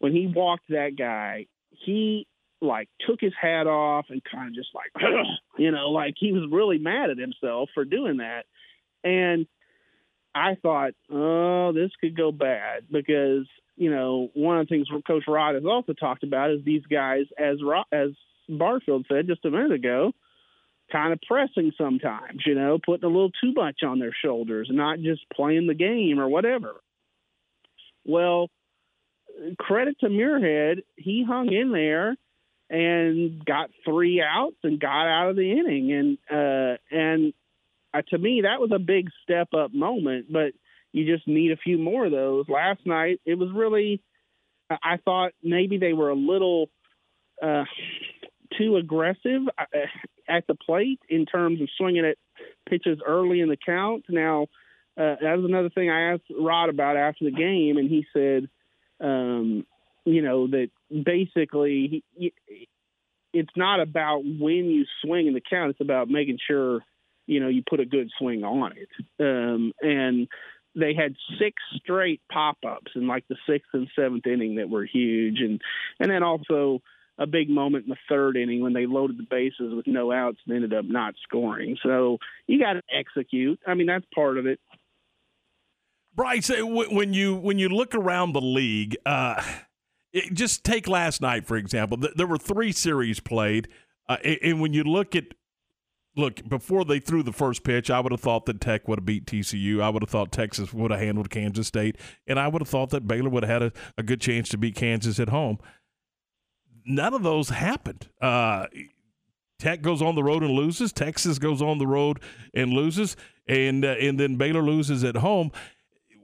When he walked that guy, he, like, took his hat off and kind of just, like, you know, like he was really mad at himself for doing that. And I thought, oh, this could go bad because, you know, one of the things Coach Rod has also talked about is these guys, as Rod, as Barfield said just a minute ago, kind of pressing sometimes, you know, putting a little too much on their shoulders, not just playing the game or whatever. Well, credit to Muirhead, he hung in there and got three outs and got out of the inning. And uh, and uh, to me, that was a big step-up moment, but you just need a few more of those. Last night, it was really, I thought maybe they were a little uh, – too aggressive at the plate in terms of swinging at pitches early in the count. Now, uh, that was another thing I asked Rod about after the game, and he said, um, you know, that basically he, it's not about when you swing in the count. It's about making sure, you know, you put a good swing on it. Um, and they had six straight pop-ups in, like, the sixth and seventh inning that were huge. And, and then also – a big moment in the third inning when they loaded the bases with no outs and ended up not scoring. So you got to execute. I mean, that's part of it. Bryce, when you when you look around the league, uh, it, just take last night, for example. There were three series played, uh, and when you look at Look, before they threw the first pitch, I would have thought that Tech would have beat T C U. I would have thought Texas would have handled Kansas State, and I would have thought that Baylor would have had a, a good chance to beat Kansas at home. None of those happened. Uh, Tech goes on the road and loses. Texas goes on the road and loses. And uh, and then Baylor loses at home.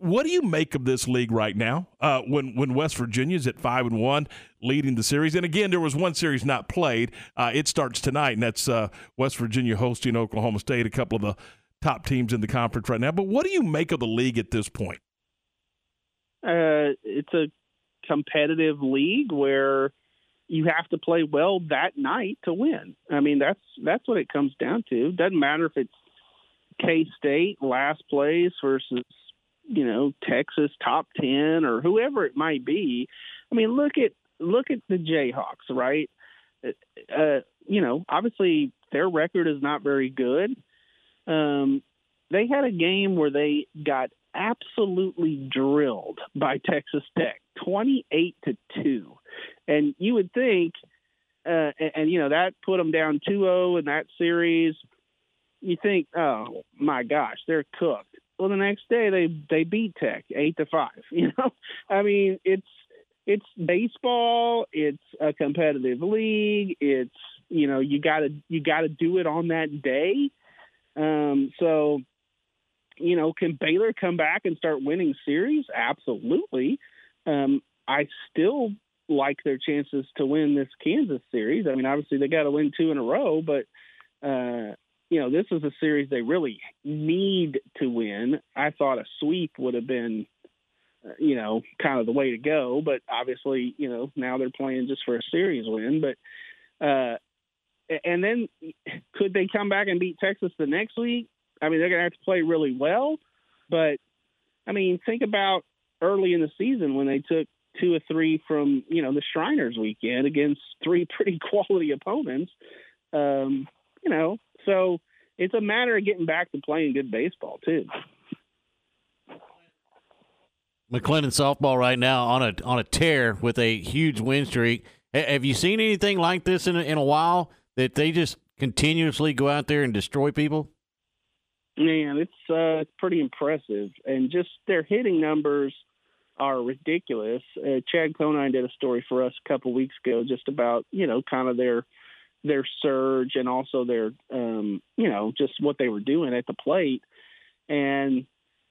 What do you make of this league right now uh, when, when West Virginia's at five and one leading the series? And, again, there was one series not played. Uh, it starts tonight, and that's uh, West Virginia hosting Oklahoma State, a couple of the top teams in the conference right now. But what do you make of the league at this point? Uh, it's a competitive league where – you have to play well that night to win. I mean, that's that's what it comes down to. Doesn't matter if it's K-State last place versus, you know, Texas top ten or whoever it might be. I mean, look at look at the Jayhawks, right? Uh, you know, obviously their record is not very good. Um, they had a game where they got absolutely drilled by Texas Tech, twenty-eight to two. And you would think, uh, and, and, you know, that put them down two oh in that series. You think, oh, my gosh, they're cooked. Well, the next day they, they beat Tech eight to five. You know, I mean, it's it's baseball. It's a competitive league. It's you know, you gotta, you gotta do it on that day. Um, so, you know, can Baylor come back and start winning series? Absolutely. Um, I still like their chances to win this Kansas series. I mean, obviously they got to win two in a row, but, uh, you know, this is a series they really need to win. I thought a sweep would have been, you know, kind of the way to go, but obviously, you know, now they're playing just for a series win. But, uh, and then could they come back and beat Texas the next week? I mean, they're going to have to play really well, but I mean, think about early in the season when they took two or three from, you know, the Shriners weekend against three pretty quality opponents. Um, you know, so it's a matter of getting back to playing good baseball too. McClendon softball right now on a, on a tear with a huge win streak. Have you seen anything like this in a, in a while, that they just continuously go out there and destroy people? Man, it's uh, pretty impressive. And just their hitting numbers are ridiculous. Uh, Chad Conine did a story for us a couple weeks ago just about, you know, kind of their their surge and also their, um, you know, just what they were doing at the plate. And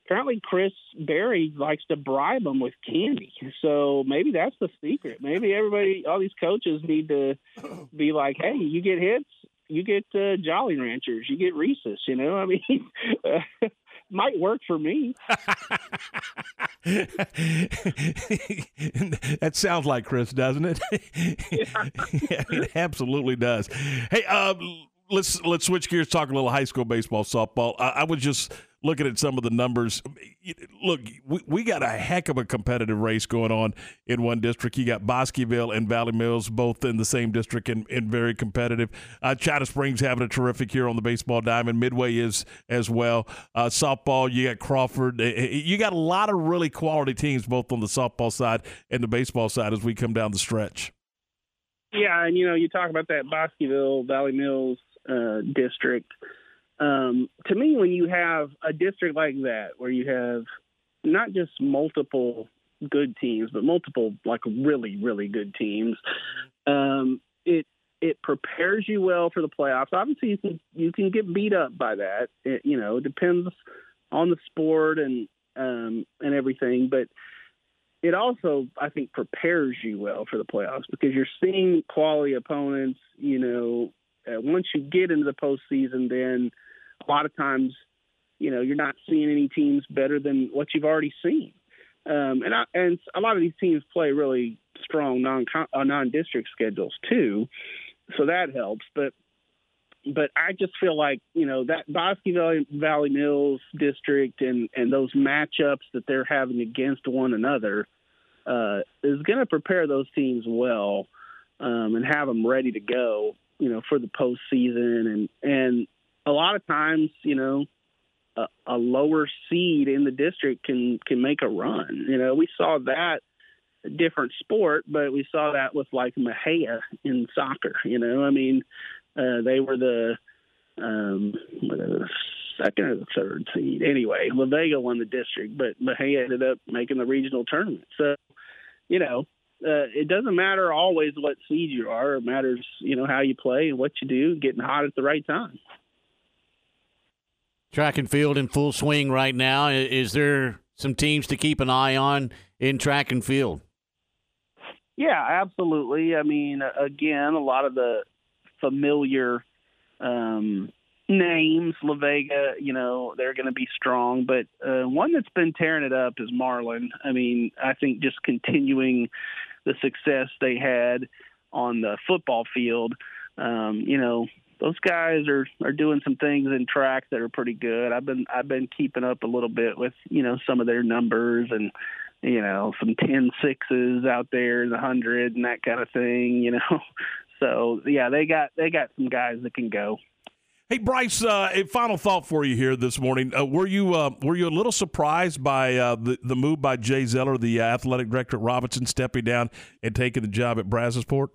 apparently Chris Berry likes to bribe them with candy. So maybe that's the secret. Maybe everybody, all these coaches need to be like, hey, you get hits, you get uh, Jolly Ranchers, you get Reese's, you know, I mean, uh, might work for me. That sounds like Chris, doesn't it? Yeah, it absolutely does. Hey, um, let's let's switch gears, talk a little high school baseball, softball. I, I was just looking at some of the numbers. Look, we, we got a heck of a competitive race going on in one district. You got Bosqueville and Valley Mills both in the same district and, and very competitive. Uh, China Springs having a terrific year on the baseball diamond. Midway is as well. Uh, softball, you got Crawford. You got a lot of really quality teams both on the softball side and the baseball side as we come down the stretch. Yeah, and, you know, you talk about that Bosqueville, Valley Mills uh, district. Um, to me, when you have a district like that, where you have not just multiple good teams, but multiple like really, really good teams, um, it it prepares you well for the playoffs. Obviously, you can you can get beat up by that. It, you know, depends on the sport and um, and everything, but it also, I think, prepares you well for the playoffs because you're seeing quality opponents. You know, uh, once you get into the postseason, then a lot of times, you know, you're not seeing any teams better than what you've already seen. Um, and I, and a lot of these teams play really strong non uh, non-district schedules too. So that helps. But, but I just feel like, you know, that Bosque Valley, Valley Mills district and, and those matchups that they're having against one another uh, is going to prepare those teams well um, and have them ready to go, you know, for the postseason. And, and, a lot of times, you know, a, a lower seed in the district can, can make a run. You know, we saw that different sport, but we saw that with like Mahia in soccer. You know, I mean, uh, they were the um, second or the third seed. Anyway, La Vega won the district, but Mahia ended up making the regional tournament. So, you know, uh, it doesn't matter always what seed you are. It matters, you know, how you play and what you do, getting hot at the right time. Track and field in full swing right now. Is there some teams to keep an eye on in track and field? Yeah, absolutely. I mean, again, a lot of the familiar um, names, La Vega, you know, they're going to be strong. But uh, one that's been tearing it up is Marlin. I mean, I think just continuing the success they had on the football field, um, you know, those guys are, are doing some things in track that are pretty good. I've been I've been keeping up a little bit with, you know, some of their numbers and, you know, some ten sixes out there in the hundred and that kind of thing, you know. So yeah, they got they got some guys that can go. Hey Bryce, uh, a final thought for you here this morning. Uh, were you uh, were you a little surprised by uh, the the move by Jay Zeller, the uh, athletic director at Robinson, stepping down and taking the job at Brazosport?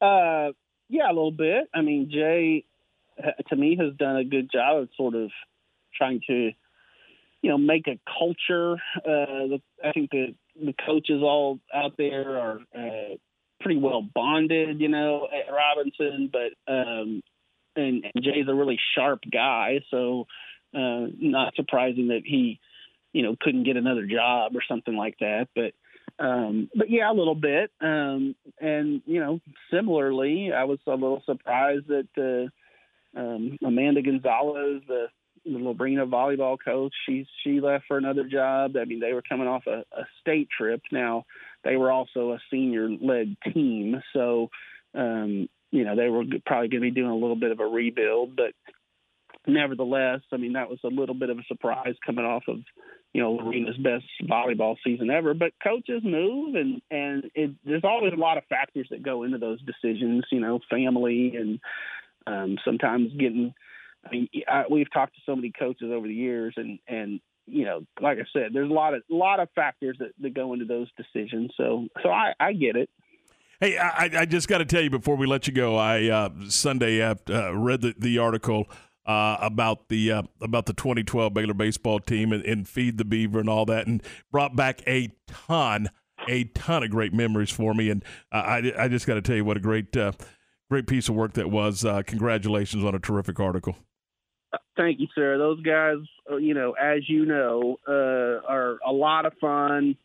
Uh. Yeah, a little bit. I mean, Jay, to me, has done a good job of sort of trying to, you know, make a culture. Uh, I think the, the coaches all out there are uh, pretty well bonded, you know, at Robinson, but um, and, and Jay's a really sharp guy, so uh, not surprising that he, you know, couldn't get another job or something like that. But um, but yeah, a little bit. Um, and you know, similarly, I was a little surprised that uh, um, Amanda Gonzalez, the the Lorena volleyball coach, she she left for another job. I mean, they were coming off a, a state trip. Now they were also a senior-led team, so um, you know, they were probably going to be doing a little bit of a rebuild. But nevertheless, I mean, that was a little bit of a surprise coming off of, you know, Lorena's best volleyball season ever. But coaches move, and and it, there's always a lot of factors that go into those decisions. You know, family and um, sometimes getting. I mean, I, we've talked to so many coaches over the years, and, and you know, like I said, there's a lot of lot of factors that, that go into those decisions. So, so I, I get it. Hey, I, I just got to tell you before we let you go, I uh, Sunday after, uh, read the, the article uh, about the uh, about the twenty twelve Baylor baseball team and, and Feed the Beaver and all that, and brought back a ton, a ton of great memories for me. And uh, I, I just got to tell you what a great, uh, great piece of work that was. Uh, congratulations on a terrific article. Thank you, sir. Those guys, you know, as you know, uh, are a lot of fun,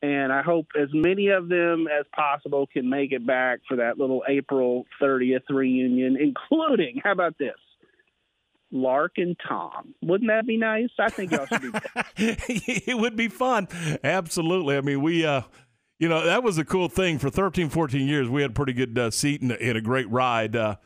and I hope as many of them as possible can make it back for that little April thirtieth reunion, including, how about this, Lark and Tom. Wouldn't that be nice? I think y'all should do that. It would be fun. Absolutely. I mean, we uh, – you know, that was a cool thing. For thirteen, fourteen years, we had a pretty good uh, seat and a, and a great ride uh,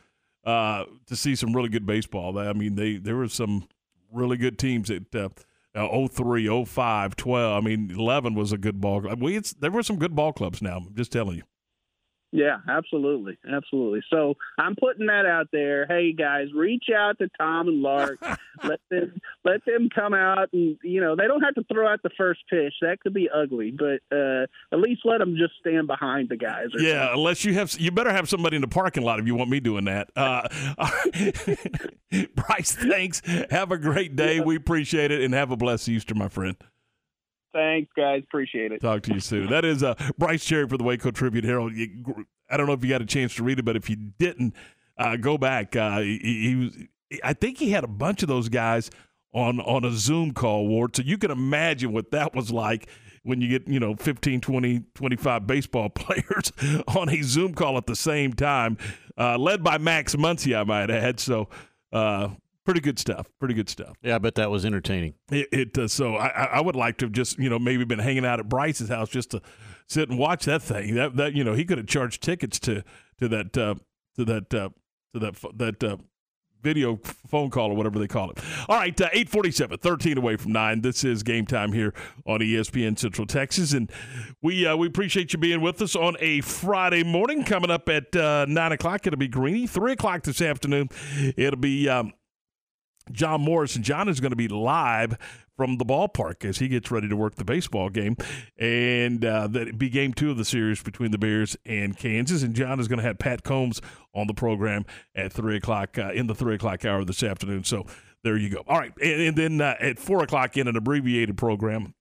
Uh, to see some really good baseball. I mean, they there were some really good teams at uh, oh three, oh five, twelve. I mean, eleven was a good ball club. We had, there were some good ball clubs now, I'm just telling you. Yeah, absolutely. Absolutely. So I'm putting that out there. Hey, guys, reach out to Tom and Lark. let them let them come out. And, you know, they don't have to throw out the first pitch. That could be ugly. But uh, at least let them just stand behind the guys. Or yeah, something. Unless you have – you better have somebody in the parking lot if you want me doing that. Uh, Bryce, thanks. Have a great day. Yeah. We appreciate it. And have a blessed Easter, my friend. Thanks, guys. Appreciate it. Talk to you soon. That is uh, Bryce Cherry for the Waco Tribune Herald. You, I don't know if you got a chance to read it, but if you didn't, uh, go back. Uh, he, he was, I think he had a bunch of those guys on on a Zoom call, Ward. So you can imagine what that was like when you get, you know, fifteen, twenty, twenty-five baseball players on a Zoom call at the same time, uh, led by Max Muncy, I might add. So, uh Pretty good stuff. Pretty good stuff. Yeah, I bet that was entertaining. It, it uh, so I, I would like to have just, you know, maybe been hanging out at Bryce's house just to sit and watch that thing. That that you know, he could have charged tickets to to that uh, to that uh, to that that uh, video phone call or whatever they call it. All right, uh, eight forty-seven, thirteen away from nine. This is Game Time here on E S P N Central Texas, and we uh, we appreciate you being with us on a Friday morning. Coming up at uh, nine o'clock, it'll be Greeny. Three o'clock this afternoon, it'll be. Um, John Morris, and John is going to be live from the ballpark as he gets ready to work the baseball game, and uh, that'd be game two of the series between the Bears and Kansas. And John is going to have Pat Combs on the program at three o'clock uh, in the three o'clock hour this afternoon. So there you go. All right, and, and then uh, at four o'clock in an abbreviated program,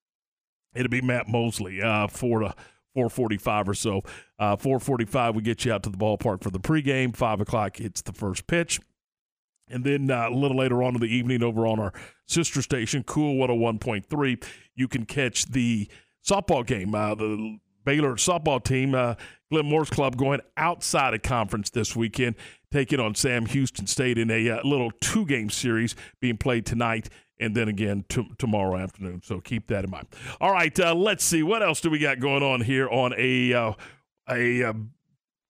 it'll be Matt Mosley uh, for uh, four forty-five or so. Uh, four forty-five, we get you out to the ballpark for the pregame. Five o'clock, it's the first pitch. And then uh, a little later on in the evening over on our sister station, Cool one oh one point three, you can catch the softball game, uh, the Baylor softball team, uh, Glenn Moore's club, going outside of conference this weekend, taking on Sam Houston State in a uh, little two-game series being played tonight and then again t- tomorrow afternoon. So keep that in mind. All right, uh, let's see. What else do we got going on here on a uh, a uh,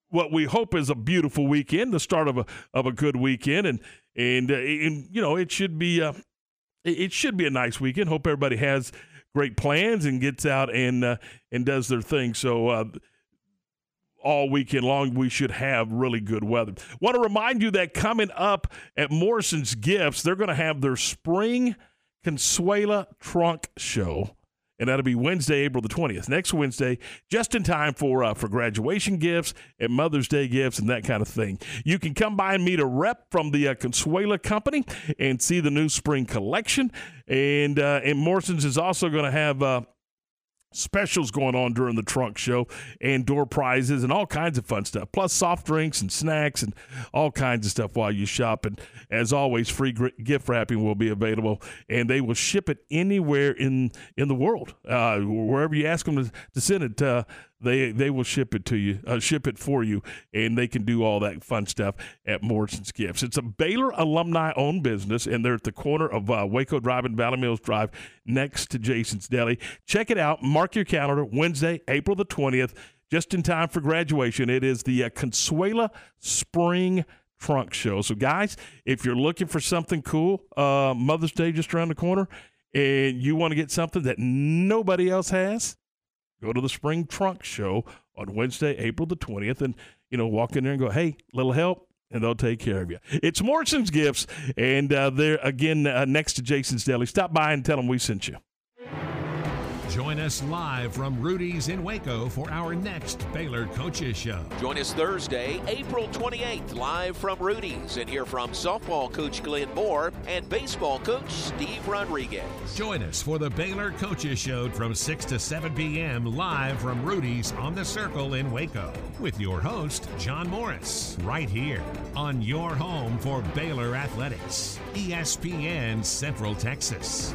what we hope is a beautiful weekend, the start of a of a good weekend, and and uh, and you know, it should be uh, it should be a nice weekend. Hope everybody has great plans and gets out and uh, and does their thing. So uh, all weekend long, we should have really good weather. Want to remind you that coming up at Morrison's Gifts, they're going to have their spring Consuela trunk show. And that'll be Wednesday, April the twentieth, next Wednesday, just in time for uh, for graduation gifts and Mother's Day gifts and that kind of thing. You can come by and meet a rep from the uh, Consuela Company and see the new spring collection. And, uh, and Morrison's is also going to have uh, specials going on during the trunk show and door prizes and all kinds of fun stuff, plus soft drinks and snacks and all kinds of stuff while you shop. And as always, free gift wrapping will be available, and they will ship it anywhere in in the world. Uh, wherever you ask them to, to send it, uh, they they will ship it to you, uh, ship it for you, and they can do all that fun stuff at Morrison's Gifts. It's a Baylor alumni-owned business, and they're at the corner of uh, Waco Drive and Valley Mills Drive next to Jason's Deli. Check it out. Mark your calendar, Wednesday, April the twentieth, just in time for graduation. It is the uh, Consuela Spring Trunk Show. So, guys, if you're looking for something cool, uh, Mother's Day just around the corner, and you want to get something that nobody else has, go to the Spring Trunk Show on Wednesday, April the twentieth, and, you know, walk in there and go, hey, little help, and they'll take care of you. It's Morrison's Gifts, and uh, they're, again, uh, next to Jason's Deli. Stop by and tell them we sent you. Join us live from Rudy's in Waco for our next Baylor Coaches Show. Join us Thursday, April twenty-eighth, live from Rudy's, and hear from softball coach Glenn Moore and baseball coach Steve Rodriguez. Join us for the Baylor Coaches Show from six to seven p.m. live from Rudy's on the Circle in Waco with your host, John Morris, right here on your home for Baylor Athletics, E S P N Central Texas.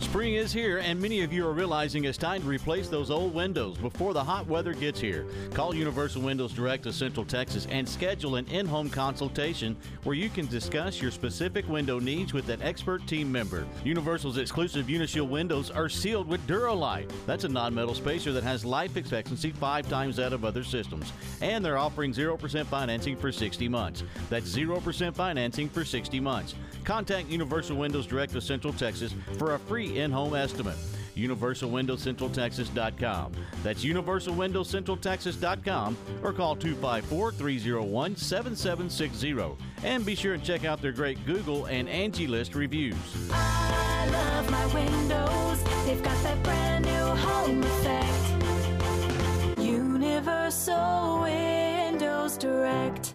spring is here, and many of you are realizing it's time to replace those old windows before the hot weather gets here. Call Universal Windows Direct of Central Texas and schedule an in-home consultation where you can discuss your specific window needs with an expert team member. Universal's exclusive Unishield windows are sealed with Duralite. That's a non-metal spacer that has life expectancy five times that of other systems. And they're offering zero percent financing for sixty months. That's zero percent financing for sixty months. Contact Universal Windows Direct of Central Texas for a free in-home estimate. universal windows central texas dot com. That's universal windows central texas dot com, or call two five four, three zero one, seven seven six zero. And be sure and check out their great Google and Angie List reviews. I love my windows. They've got that brand new home effect. Universal Windows Direct.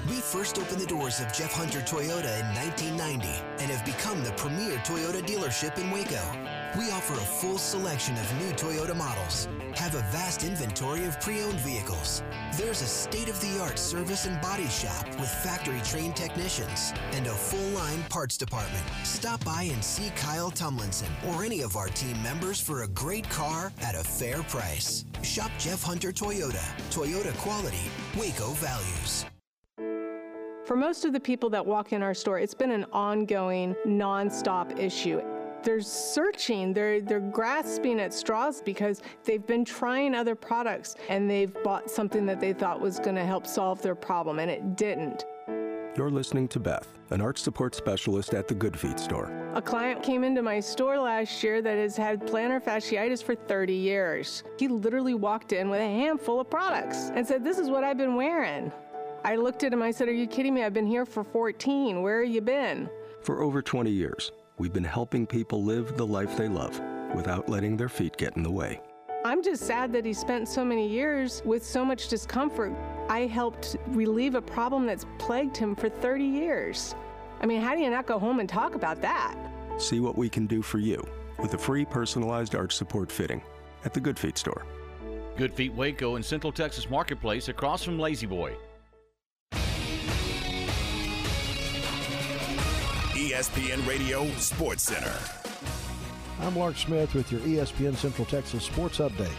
We first opened the doors of Jeff Hunter Toyota in nineteen ninety and have become the premier Toyota dealership in Waco. We offer a full selection of new Toyota models, have a vast inventory of pre-owned vehicles. There's a state-of-the-art service and body shop with factory-trained technicians and a full-line parts department. Stop by and see Kyle Tomlinson or any of our team members for a great car at a fair price. Shop Jeff Hunter Toyota. Toyota quality, Waco values. For most of the people that walk in our store, it's been an ongoing, non-stop issue. They're searching, they're, they're grasping at straws because they've been trying other products and they've bought something that they thought was going to help solve their problem, and it didn't. You're listening to Beth, an art support specialist at the Good Feet store. A client came into my store last year that has had plantar fasciitis for thirty years. He literally walked in with a handful of products and said, "This is what I've been wearing." I looked at him, I said, "Are you kidding me? I've been here for fourteen. Where have you been?" For over twenty years, we've been helping people live the life they love without letting their feet get in the way. I'm just sad that he spent so many years with so much discomfort. I helped relieve a problem that's plagued him for thirty years. I mean, how do you not go home and talk about that? See what we can do for you with a free personalized arch support fitting at the Good Feet store. Good Feet Waco in Central Texas Marketplace across from Lazy Boy. E S P N Radio Sports Center. I'm Lark Smith with your E S P N Central Texas Sports Update.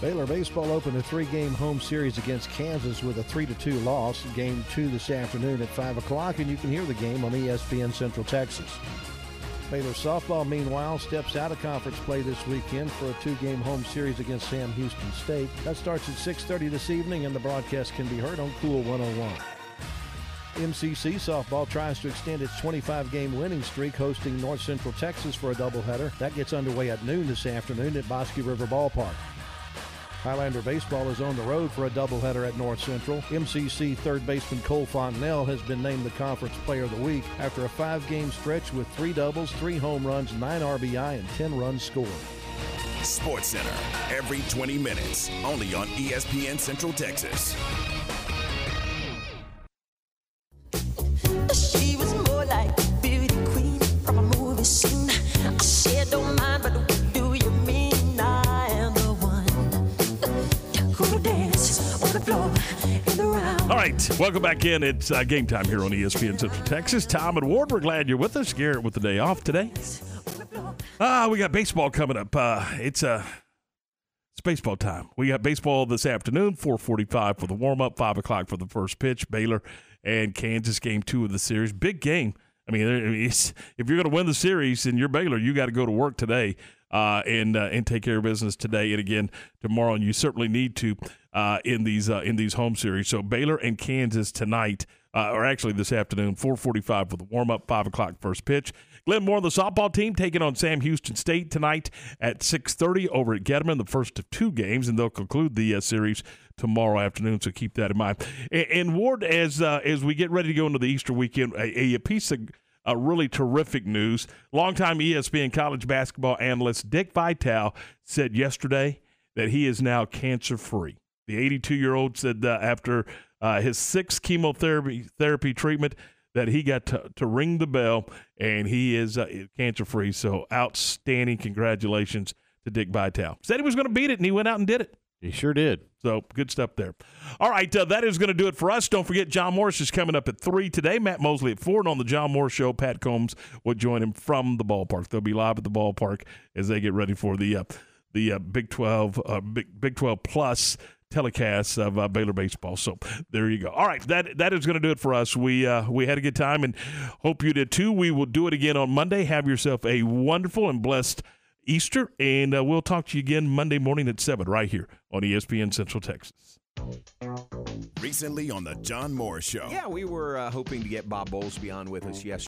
Baylor baseball opened a three-game home series against Kansas with a three to two loss. Game two this afternoon at five o'clock, and you can hear the game on E S P N Central Texas. Baylor softball, meanwhile, steps out of conference play this weekend for a two-game home series against Sam Houston State. That starts at six thirty this evening, and the broadcast can be heard on Cool one oh one. M C C softball tries to extend its twenty-five game winning streak, hosting North Central Texas for a doubleheader. That gets underway at noon this afternoon at Bosque River Ballpark. Highlander baseball is on the road for a doubleheader at North Central. M C C third baseman Cole Fontenelle has been named the Conference Player of the Week after a five-game stretch with three doubles, three home runs, nine R B I, and ten runs scored. Sports Center, every twenty minutes, only on E S P N Central Texas. She was more like a beauty queen from a movie scene. I said, don't mind, but what do you mean? I am the one who will dance on the floor in the round. All right, welcome back in. It's uh, game time here on E S P N Central Texas. Tom and Ward, we're glad you're with us. Garrett with the day off today. Ah, we got baseball coming up. Uh, it's a... Uh, It's baseball time. We got baseball this afternoon, four forty-five for the warm-up, five o'clock for the first pitch. Baylor and Kansas, game two of the series. Big game. I mean, it's, if you're going to win the series and you're Baylor, you got to go to work today uh, and uh, and take care of business today and again tomorrow. And you certainly need to uh, in these uh, in these home series. So Baylor and Kansas tonight, uh, or actually this afternoon, four forty-five for the warm-up, five o'clock first pitch. Glenn Moore, the softball team, taking on Sam Houston State tonight at six thirty over at Gettleman, the first of two games, and they'll conclude the uh, series tomorrow afternoon, so keep that in mind. And, and Ward, as uh, as we get ready to go into the Easter weekend, a, a piece of uh, really terrific news. Longtime E S P N college basketball analyst Dick Vitale said yesterday that he is now cancer-free. The eighty-two-year-old said uh, after uh, his sixth chemotherapy therapy treatment that he got to, to ring the bell, and he is uh, cancer-free. So outstanding. Congratulations to Dick Vitale. Said he was going to beat it, and he went out and did it. He sure did. So good stuff there. All right, uh, that is going to do it for us. Don't forget, John Morris is coming up at three today. Matt Mosley at four, and on the John Morris Show, Pat Combs will join him from the ballpark. They'll be live at the ballpark as they get ready for the uh, the uh, Big twelve uh, Big, Big twelve Plus telecasts of uh, Baylor baseball. So there you go. All right, that that is going to do it for us. We uh, we had a good time and hope you did too. We will do it again on Monday. Have yourself a wonderful and blessed Easter, and uh, we'll talk to you again Monday morning at seven right here on E S P N Central Texas. Recently on the John Moore Show. Yeah, we were uh, hoping to get Bob Bowlesby on with us yesterday.